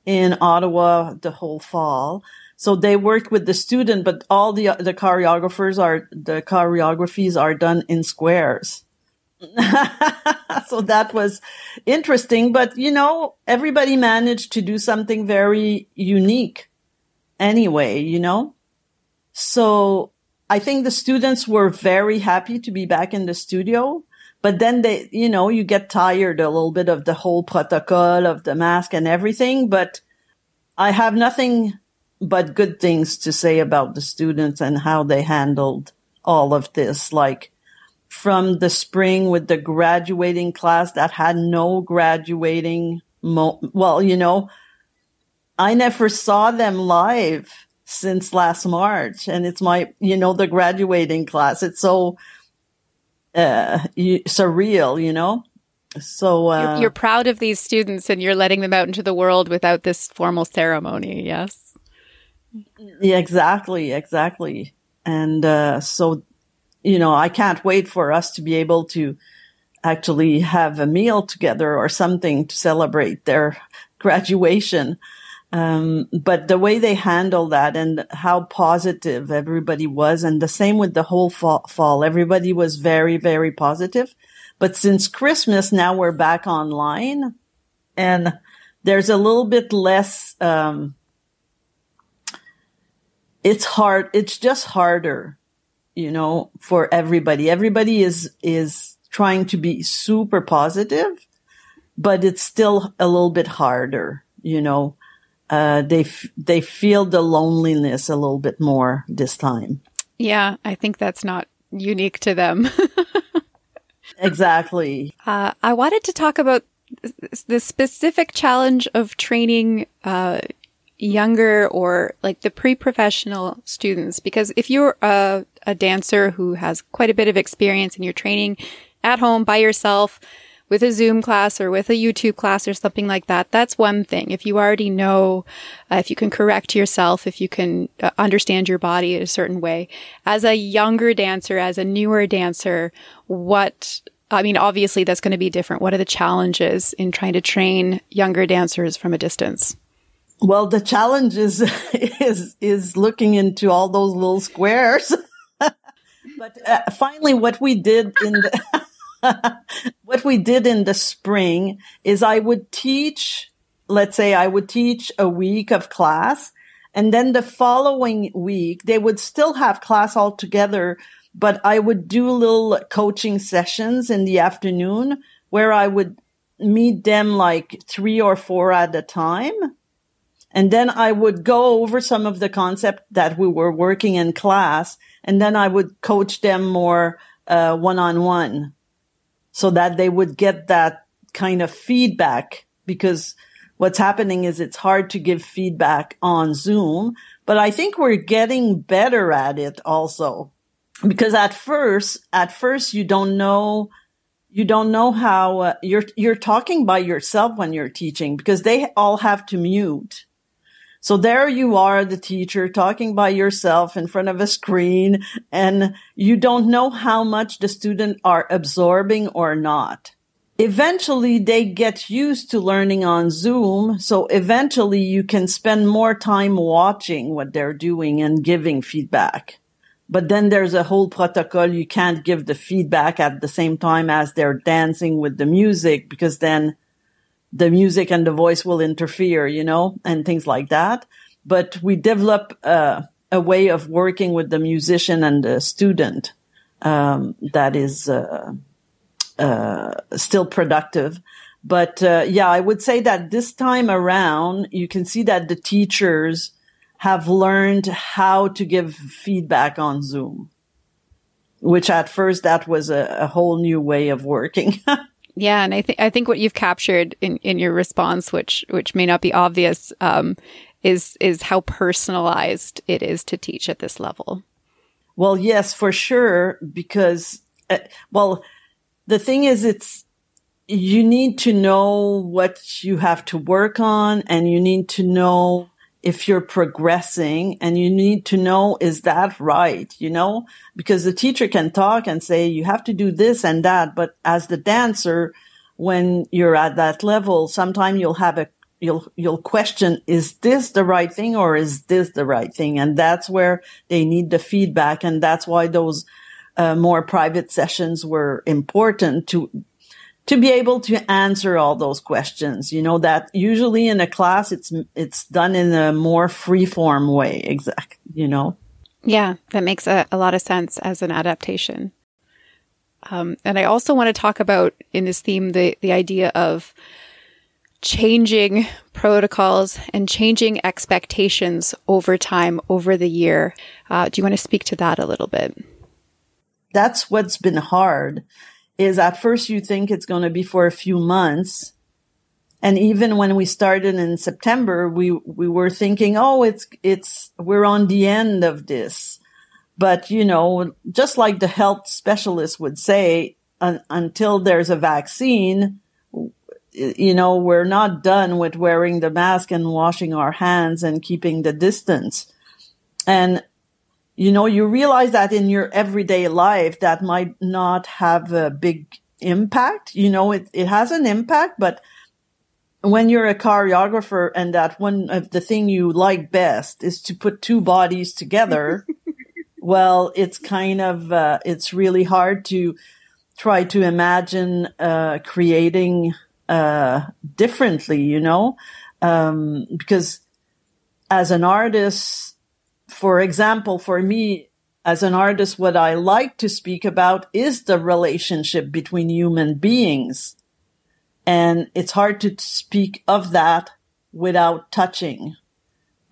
in Ottawa the whole fall. So they worked with the student, but all the choreographers the choreographies are done in squares. So that was interesting, but you know, everybody managed to do something very unique anyway, you know? So I think the students were very happy to be back in the studio, but then they, you know, you get tired a little bit of the whole protocol of the mask and everything, but I have nothing but good things to say about the students and how they handled all of this. Like, from the spring with the graduating class that had no graduating. I never saw them live since last March. And it's the graduating class. It's so surreal, you know? So you're proud of these students, and you're letting them out into the world without this formal ceremony. Yes. Yeah, exactly. And so, you know, I can't wait for us to be able to actually have a meal together or something to celebrate their graduation. But the way they handle that and how positive everybody was, and the same with the whole fall, everybody was very, very positive. But since Christmas, now we're back online, and there's a little bit less, it's just harder. you know, for everybody. Everybody is trying to be super positive, but it's still a little bit harder, you know. They feel the loneliness a little bit more this time. Yeah, I think that's not unique to them. Exactly. I wanted to talk about the specific challenge of training younger or like the pre-professional students, because if you're a dancer who has quite a bit of experience and you're training at home by yourself with a Zoom class or with a YouTube class or something like that, that's one thing. If you already know, if you can correct yourself, if you can understand your body in a certain way. As a younger dancer, as a newer dancer, obviously that's going to be different. What are the challenges in trying to train younger dancers from a distance? Well, the challenge is looking into all those little squares. But finally, what we did in the spring is I would teach a week of class, and then the following week they would still have class all together, but I would do little coaching sessions in the afternoon where I would meet them like 3 or 4 at a time. And then I would go over some of the concept that we were working in class, and then I would coach them more one-on-one so that they would get that kind of feedback, because what's happening is it's hard to give feedback on Zoom, but I think we're getting better at it also. Because at first you don't know how you're talking by yourself when you're teaching, because they all have to mute. So there you are, the teacher, talking by yourself in front of a screen, and you don't know how much the student are absorbing or not. Eventually they get used to learning on Zoom. So eventually you can spend more time watching what they're doing and giving feedback. But then there's a whole protocol. You can't give the feedback at the same time as they're dancing with the music, because then the music and the voice will interfere, you know, and things like that. But we develop a way of working with the musician and the student that is still productive. But I would say that this time around, you can see that the teachers have learned how to give feedback on Zoom, which at first that was a whole new way of working. Yeah, and I think what you've captured in your response, which may not be obvious, is how personalized it is to teach at this level. Well, yes, for sure, because the thing is, you need to know what you have to work on, and you need to know if you're progressing, and you need to know, is that right? You know, because the teacher can talk and say, you have to do this and that. But as the dancer, when you're at that level, sometimes you'll question, is this the right thing or is this the right thing? And that's where they need the feedback. And that's why those more private sessions were important to be able to answer all those questions. You know, that usually in a class, it's done in a more free-form way, exactly, you know? Yeah, that makes a lot of sense as an adaptation. And I also want to talk about, in this theme, the idea of changing protocols and changing expectations over time, over the year. Do you want to speak to that a little bit? That's what's been hard. Is at first you think it's going to be for a few months. And even when we started in September, we were thinking, we're on the end of this. But, you know, just like the health specialist would say, until there's a vaccine, you know, we're not done with wearing the mask and washing our hands and keeping the distance. And you know, you realize that in your everyday life that might not have a big impact. You know, it has an impact, but when you're a choreographer and that one of the thing you like best is to put two bodies together, well, it's kind of, it's really hard to try to imagine creating differently, you know, because as an artist, for example, for me, As an artist, what I like to speak about is the relationship between human beings. And it's hard to speak of that without touching.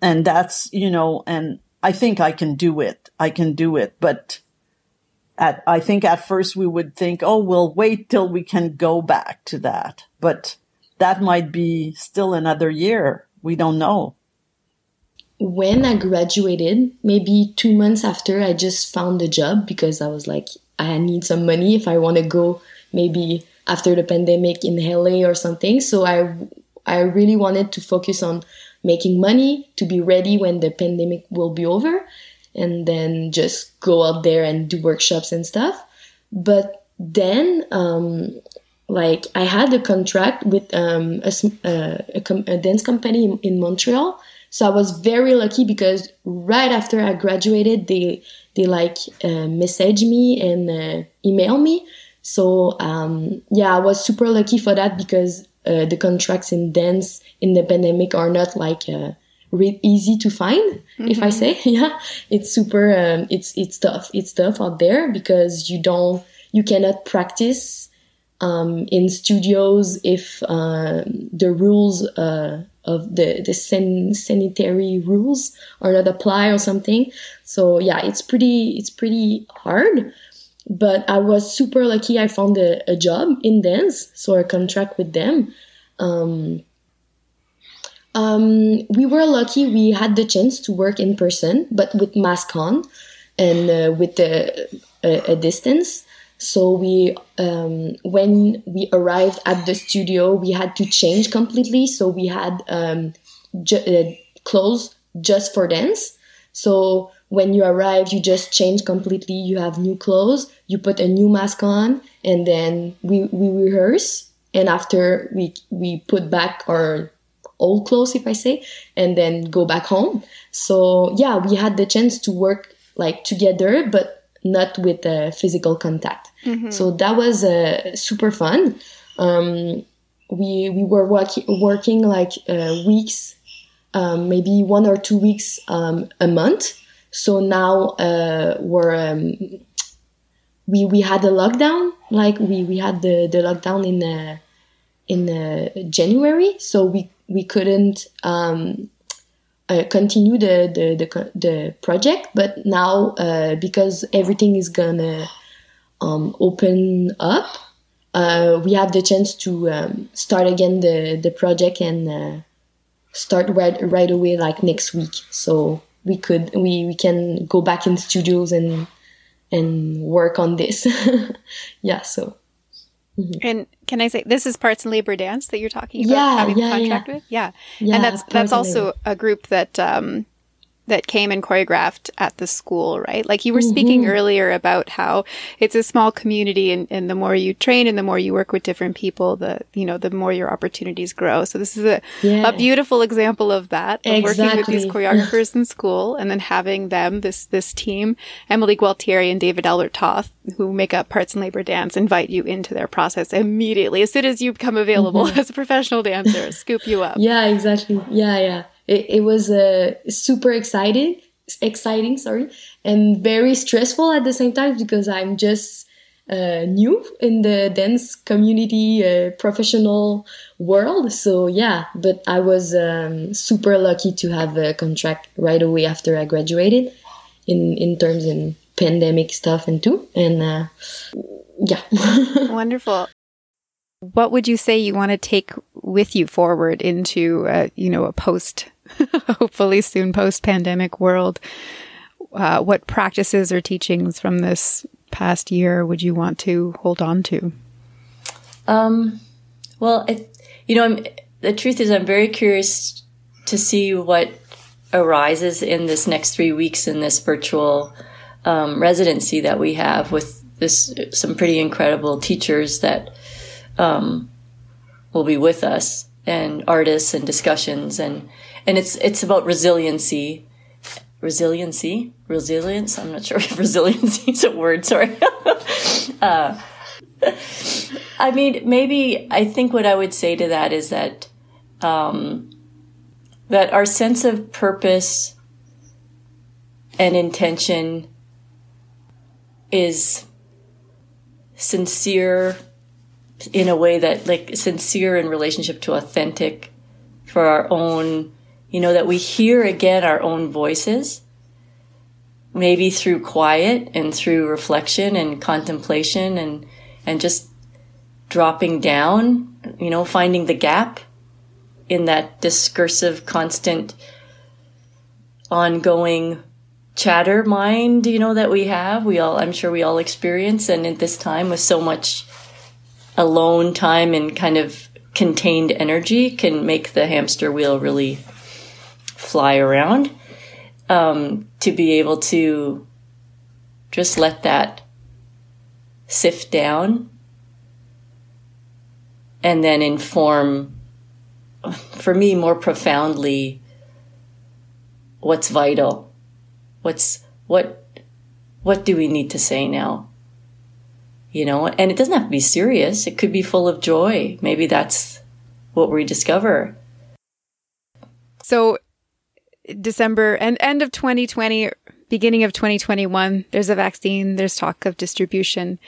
And that's, you know, and I think I can do it. I can do it. But I think at first we would think, oh, we'll wait till we can go back to that. But that might be still another year. We don't know. When I graduated, maybe 2 months after, I just found a job because I was like, I need some money if I want to go maybe after the pandemic in LA or something. So I really wanted to focus on making money to be ready when the pandemic will be over and then just go out there and do workshops and stuff. But then like I had a contract with a dance company in Montreal. So I was very lucky because right after I graduated, they like messaged me and emailed me. So yeah, I was super lucky for that because the contracts in dance in the pandemic are not like easy to find. Mm-hmm. If I say, yeah, it's super. It's tough. It's tough out there because you cannot practice in studios if the rules. Of the sanitary rules or not apply or something. So yeah, it's pretty hard, but I was super lucky. I found a job in dance, so a contract with them. We were lucky. We had the chance to work in person, but with mask on and with a distance. So we, when we arrived at the studio, we had to change completely. So we had clothes just for dance. So when you arrive, you just change completely. You have new clothes. You put a new mask on, and then we rehearse. And after we put back our old clothes, if I say, and then go back home. So yeah, we had the chance to work like together, but not with physical contact. Mm-hmm. So that was super fun. We were working like weeks, maybe 1 or 2 weeks a month. So now we had a lockdown. Like we had the lockdown in January. So we couldn't continue the project, but now because everything is gonna open up, we have the chance to start again the project and start right away, like next week. So we can go back in studios and work on this. Yeah. So. Mm-hmm. And can I say this is Parts and Labor Dance that you're talking about having a contract with? Yeah. Yeah. And that's also a group that came and choreographed at the school, right? Like you were speaking earlier about how it's a small community and the more you train and the more you work with different people, the more your opportunities grow. So this is a beautiful example of that, of working with these choreographers in school and then having them, this team, Emily Gualtieri and David Ellert-Toth, who make up Parts and Labor Dance, invite you into their process immediately as soon as you become available as a professional dancer, scoop you up. Yeah, exactly. Yeah, yeah. It was super exciting, and very stressful at the same time because I'm just new in the dance community, professional world. So yeah, but I was super lucky to have a contract right away after I graduated in terms of pandemic stuff and too. And yeah. Wonderful. What would you say you want to take with you forward into, a hopefully soon post-pandemic world? What practices or teachings from this past year would you want to hold on to? Well, the truth is I'm very curious to see what arises in this next 3 weeks in this virtual residency that we have with some pretty incredible teachers that will be with us, and artists and discussions, and it's about resilience. I'm not sure if resiliency is a word. Sorry. I mean, maybe I think what I would say to that is that that our sense of purpose and intention is sincere in a way that, like, sincere in relationship to authentic, for our own, you know, that we hear again our own voices, maybe through quiet and through reflection and contemplation and just dropping down, you know, finding the gap in that discursive, constant, ongoing chatter mind, you know, that we have. I'm sure we all experience. And at this time with so much alone time and kind of contained energy, can make the hamster wheel really fly around. To be able to just let that sift down and then inform, for me, more profoundly what's vital, what do we need to say now, you know? And it doesn't have to be serious. It could be full of joy. Maybe that's what we discover. So December and end of 2020, beginning of 2021, there's a vaccine, there's talk of distribution.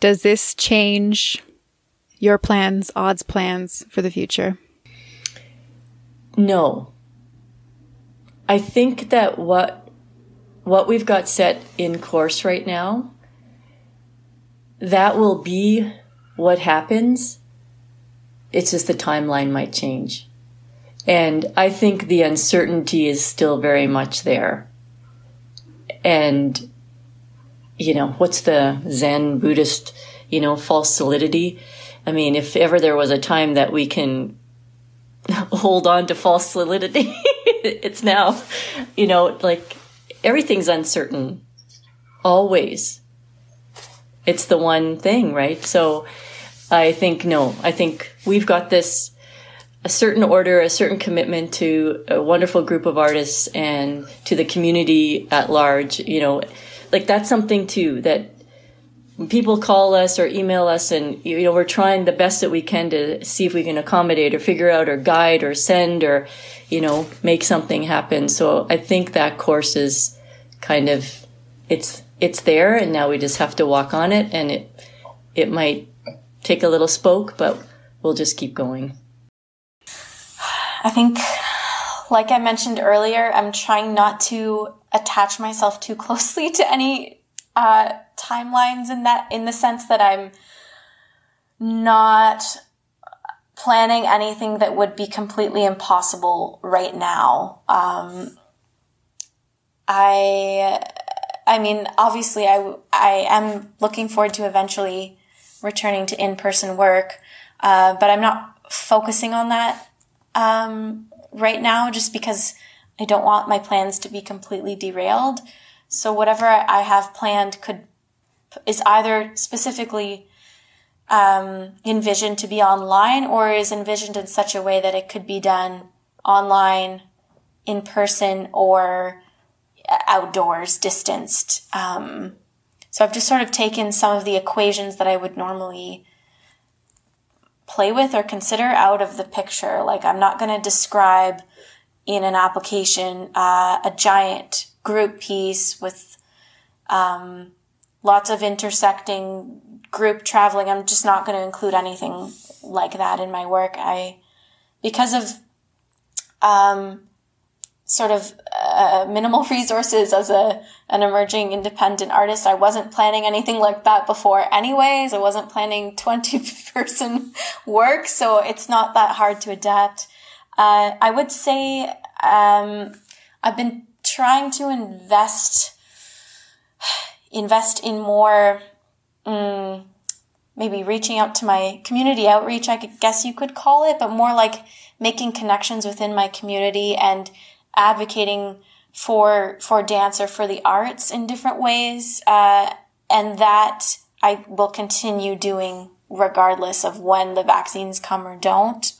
Does this change your plans, Odd's plans for the future? No. I think that what we've got set in course right now, that will be what happens. It's just the timeline might change. And I think the uncertainty is still very much there. And, you know, what's the Zen Buddhist, you know, false solidity? I mean, if ever there was a time that we can hold on to false solidity, it's now. You know, like, everything's uncertain. Always. It's the one thing, right? So I think, no, I think we've got this, a certain order, a certain commitment to a wonderful group of artists and to the community at large. You know, like, that's something too, that people call us or email us, and, you know, we're trying the best that we can to see if we can accommodate or figure out or guide or send or, you know, make something happen. So I think that course is kind of, it's there, and now we just have to walk on it, and it might take a little spoke, but we'll just keep going. I think, like I mentioned earlier, I'm trying not to attach myself too closely to any timelines in the sense that I'm not planning anything that would be completely impossible right now. I mean, obviously, I am looking forward to eventually returning to in-person work, but I'm not focusing on that right now, just because I don't want my plans to be completely derailed. So whatever I have planned is either specifically envisioned to be online, or is envisioned in such a way that it could be done online, in person, or outdoors, distanced. So I've just sort of taken some of the equations that I would normally play with or consider out of the picture. Like, I'm not going to describe in an application a giant group piece with lots of intersecting group traveling. I'm just not going to include anything like that in my work. Because of sort of minimal resources as an emerging independent artist, I wasn't planning anything like that before anyways. I wasn't planning 20-person work, so it's not that hard to adapt. I would say I've been trying to invest in more, maybe reaching out to my community outreach, I guess you could call it, but more like making connections within my community and advocating for dance or for the arts in different ways. And that I will continue doing regardless of when the vaccines come or don't.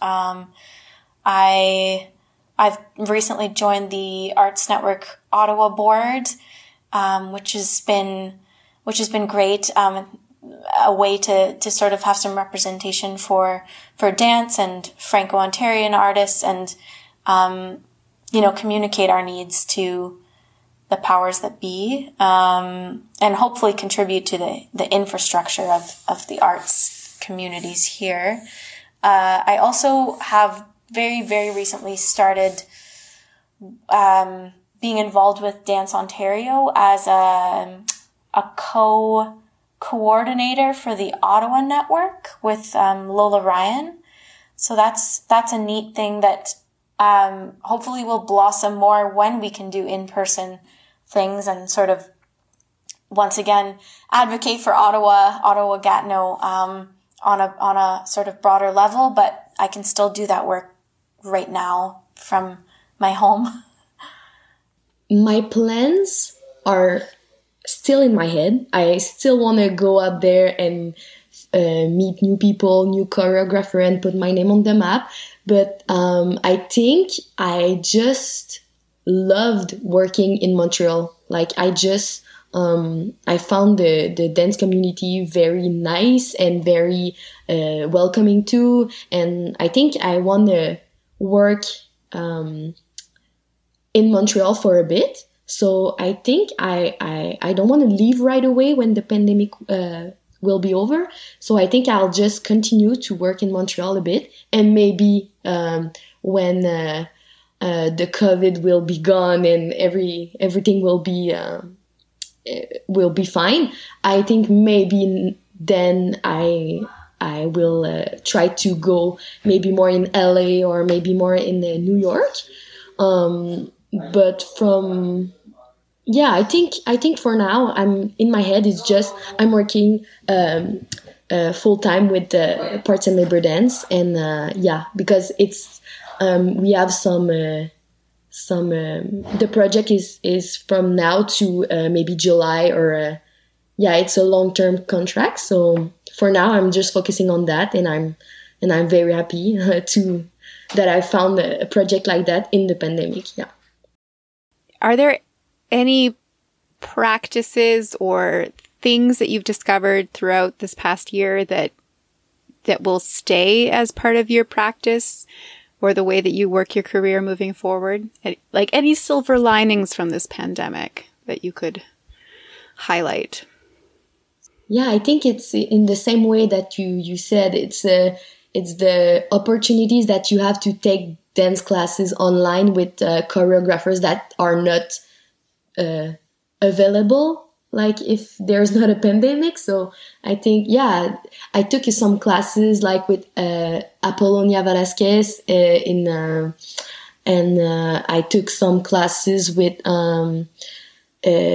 I've recently joined the Arts Network Ottawa board, which has been great. A way to sort of have some representation for dance and Franco-Ontarian artists, and, you know, communicate our needs to the powers that be, and hopefully contribute to the infrastructure of the arts communities here. I also have very, very recently started being involved with Dance Ontario as a co-coordinator for the Ottawa network with Lola Ryan. So that's a neat thing that hopefully will blossom more when we can do in-person things and sort of, once again, advocate for Ottawa-Gatineau on a sort of broader level, but I can still do that work right now from my home. My plans are still in my head. I still want to go out there and meet new people, new choreographer, and put my name on the map. But I think I just loved working in Montreal. Like I just, I found the dance community very nice and very welcoming too. And I think I want to work in Montreal for a bit. So I think I don't want to leave right away when the pandemic will be over. So I think I'll just continue to work in Montreal a bit, and maybe when the COVID will be gone and everything will be fine, I think maybe then I will try to go maybe more in LA or maybe more in New York. But from I think for now, I'm in my head. It's just I'm working full time with Parts and Labor Dance, and because it's we have some the project is from now to maybe July or it's a long-term contract. So for now, I'm just focusing on that, and I'm very happy that I found a project like that in the pandemic. Yeah. Are there any practices or things that you've discovered throughout this past year that will stay as part of your practice or the way that you work your career moving forward? Like any silver linings from this pandemic that you could highlight? Yeah, I think it's in the same way that you said. It's the opportunities that you have to take dance classes online with choreographers that are not available, like if there's not a pandemic. So I think, I took some classes like with Apollonia Velasquez and I took some classes with a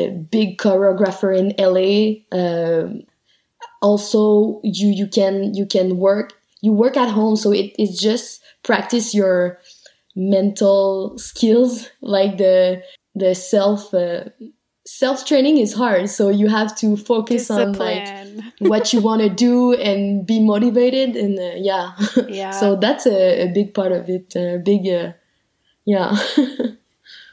big choreographer in LA. Also, you can work. You work at home, so it's just practice your mental skills. Like the self training is hard, so you have to focus on like what you want to do and be motivated. And so that's a big part of it.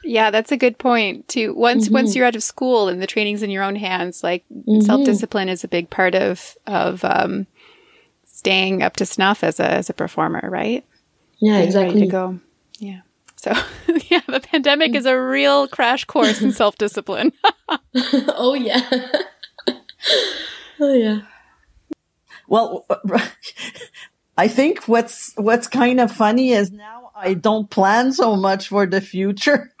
Yeah, that's a good point too. Once you're out of school and the training's in your own hands, like self discipline is a big part of staying up to snuff as a performer, right? Yeah, exactly. Ready to go. Yeah. So, the pandemic is a real crash course in self-discipline. Oh, yeah. Oh, yeah. Well, I think what's kind of funny is now I don't plan so much for the future.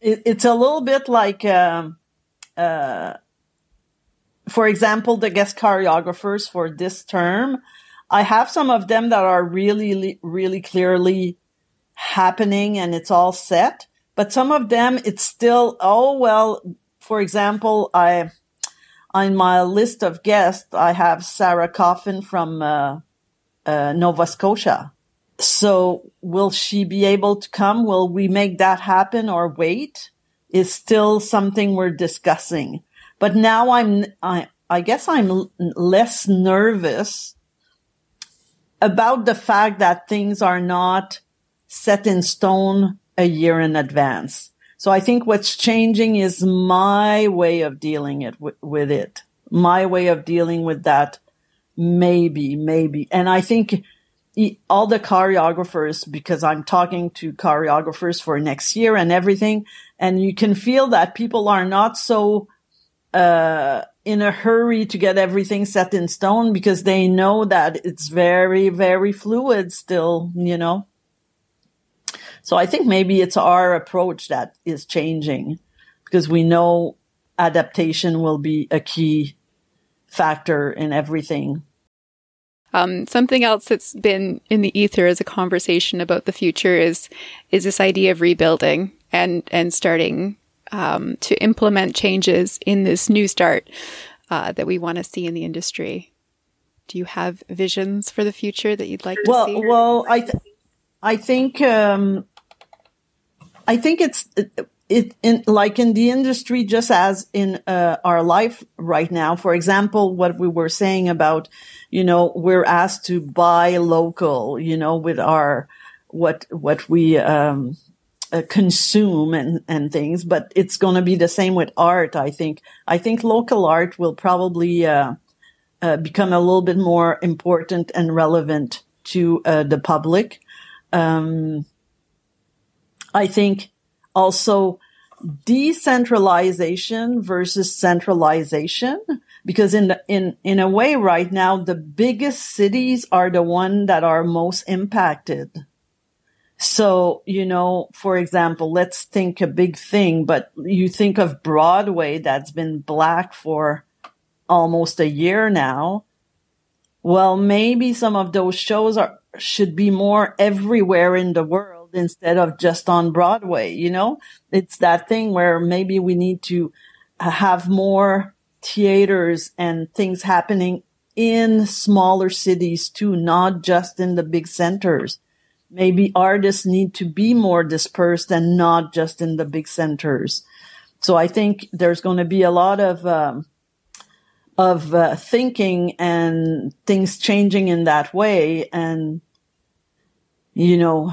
It's a little bit like, for example, the guest choreographers for this term, I have some of them that are really, really clearly happening and it's all set. But some of them, it's still, for example, I on my list of guests, I have Sarah Coffin from Nova Scotia. So will she be able to come? Will we make that happen or wait? Is still something we're discussing. But now I guess I'm less nervous about the fact that things are not set in stone a year in advance. So I think what's changing is my way of dealing with it, my way of dealing with that maybe. And I think all the choreographers, because I'm talking to choreographers for next year and everything. And you can feel that people are not so in a hurry to get everything set in stone, because they know that it's very, very fluid still, you know. So I think maybe it's our approach that is changing, because we know adaptation will be a key factor in everything. Something else that's been in the ether as a conversation about the future is this idea of rebuilding and starting to implement changes in this new start that we want to see in the industry. Do you have visions for the future that you'd like to see? Well, I think it's like in the industry, just as in our life right now. For example, what we were saying about, you know, we're asked to buy local, you know, with our what we consume and things. But it's going to be the same with art. I think local art will probably become a little bit more important and relevant to the public. I think also decentralization versus centralization, because in a way right now, the biggest cities are the one that are most impacted. So, you know, for example, let's think a big thing, but you think of Broadway that's been black for almost a year now. Well, maybe some of those shows should be more everywhere in the world instead of just on Broadway, you know? It's that thing where maybe we need to have more theaters and things happening in smaller cities too, not just in the big centers. Maybe artists need to be more dispersed and not just in the big centers. So I think there's going to be a lot of thinking and things changing in that way. And, you know,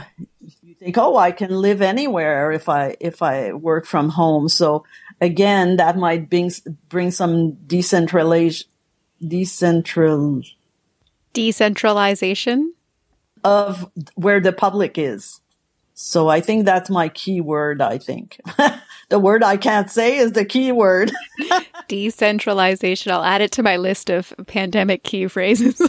you think, oh, I can live anywhere if I work from home. So again, that might bring some decentralization of where the public is. So I think that's my key word, I think. The word I can't say is the key word. Decentralization. I'll add it to my list of pandemic key phrases.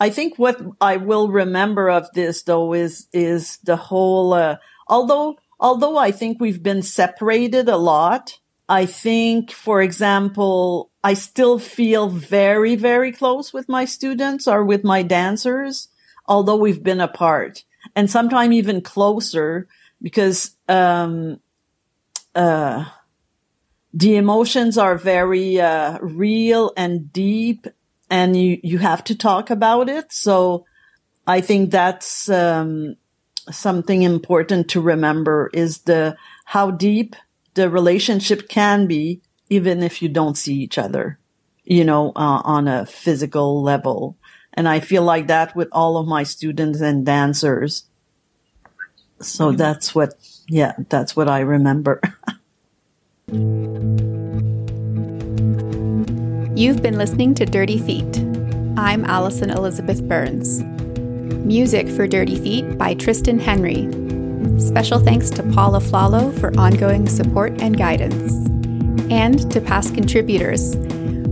I think what I will remember of this, though, is the whole... although I think we've been separated a lot, I think, for example, I still feel very, very close with my students or with my dancers, although we've been apart, and sometimes even closer, because the emotions are very real and deep, and you have to talk about it. So I think that's something important to remember, is how deep the relationship can be, even if you don't see each other, you know, on a physical level. And I feel like that with all of my students and dancers. So that's what I remember. You've been listening to Dirty Feet. I'm Allison Elizabeth Burns. Music for Dirty Feet by Tristan Henry. Special thanks to Paula Flalo for ongoing support and guidance, and to past contributors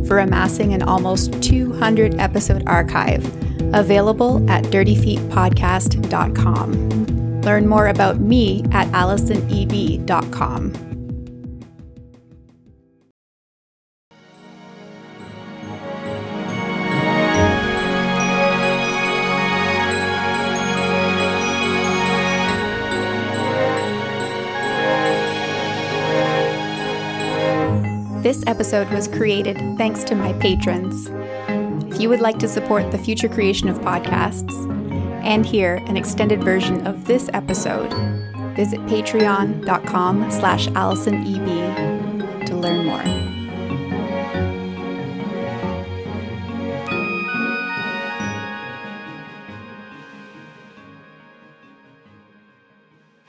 for amassing an almost 200-episode archive available at dirtyfeetpodcast.com. Learn more about me at allisoneb.com. This episode was created thanks to my patrons. If you would like to support the future creation of podcasts and hear an extended version of this episode, visit patreon.com/AllisonEB to learn more.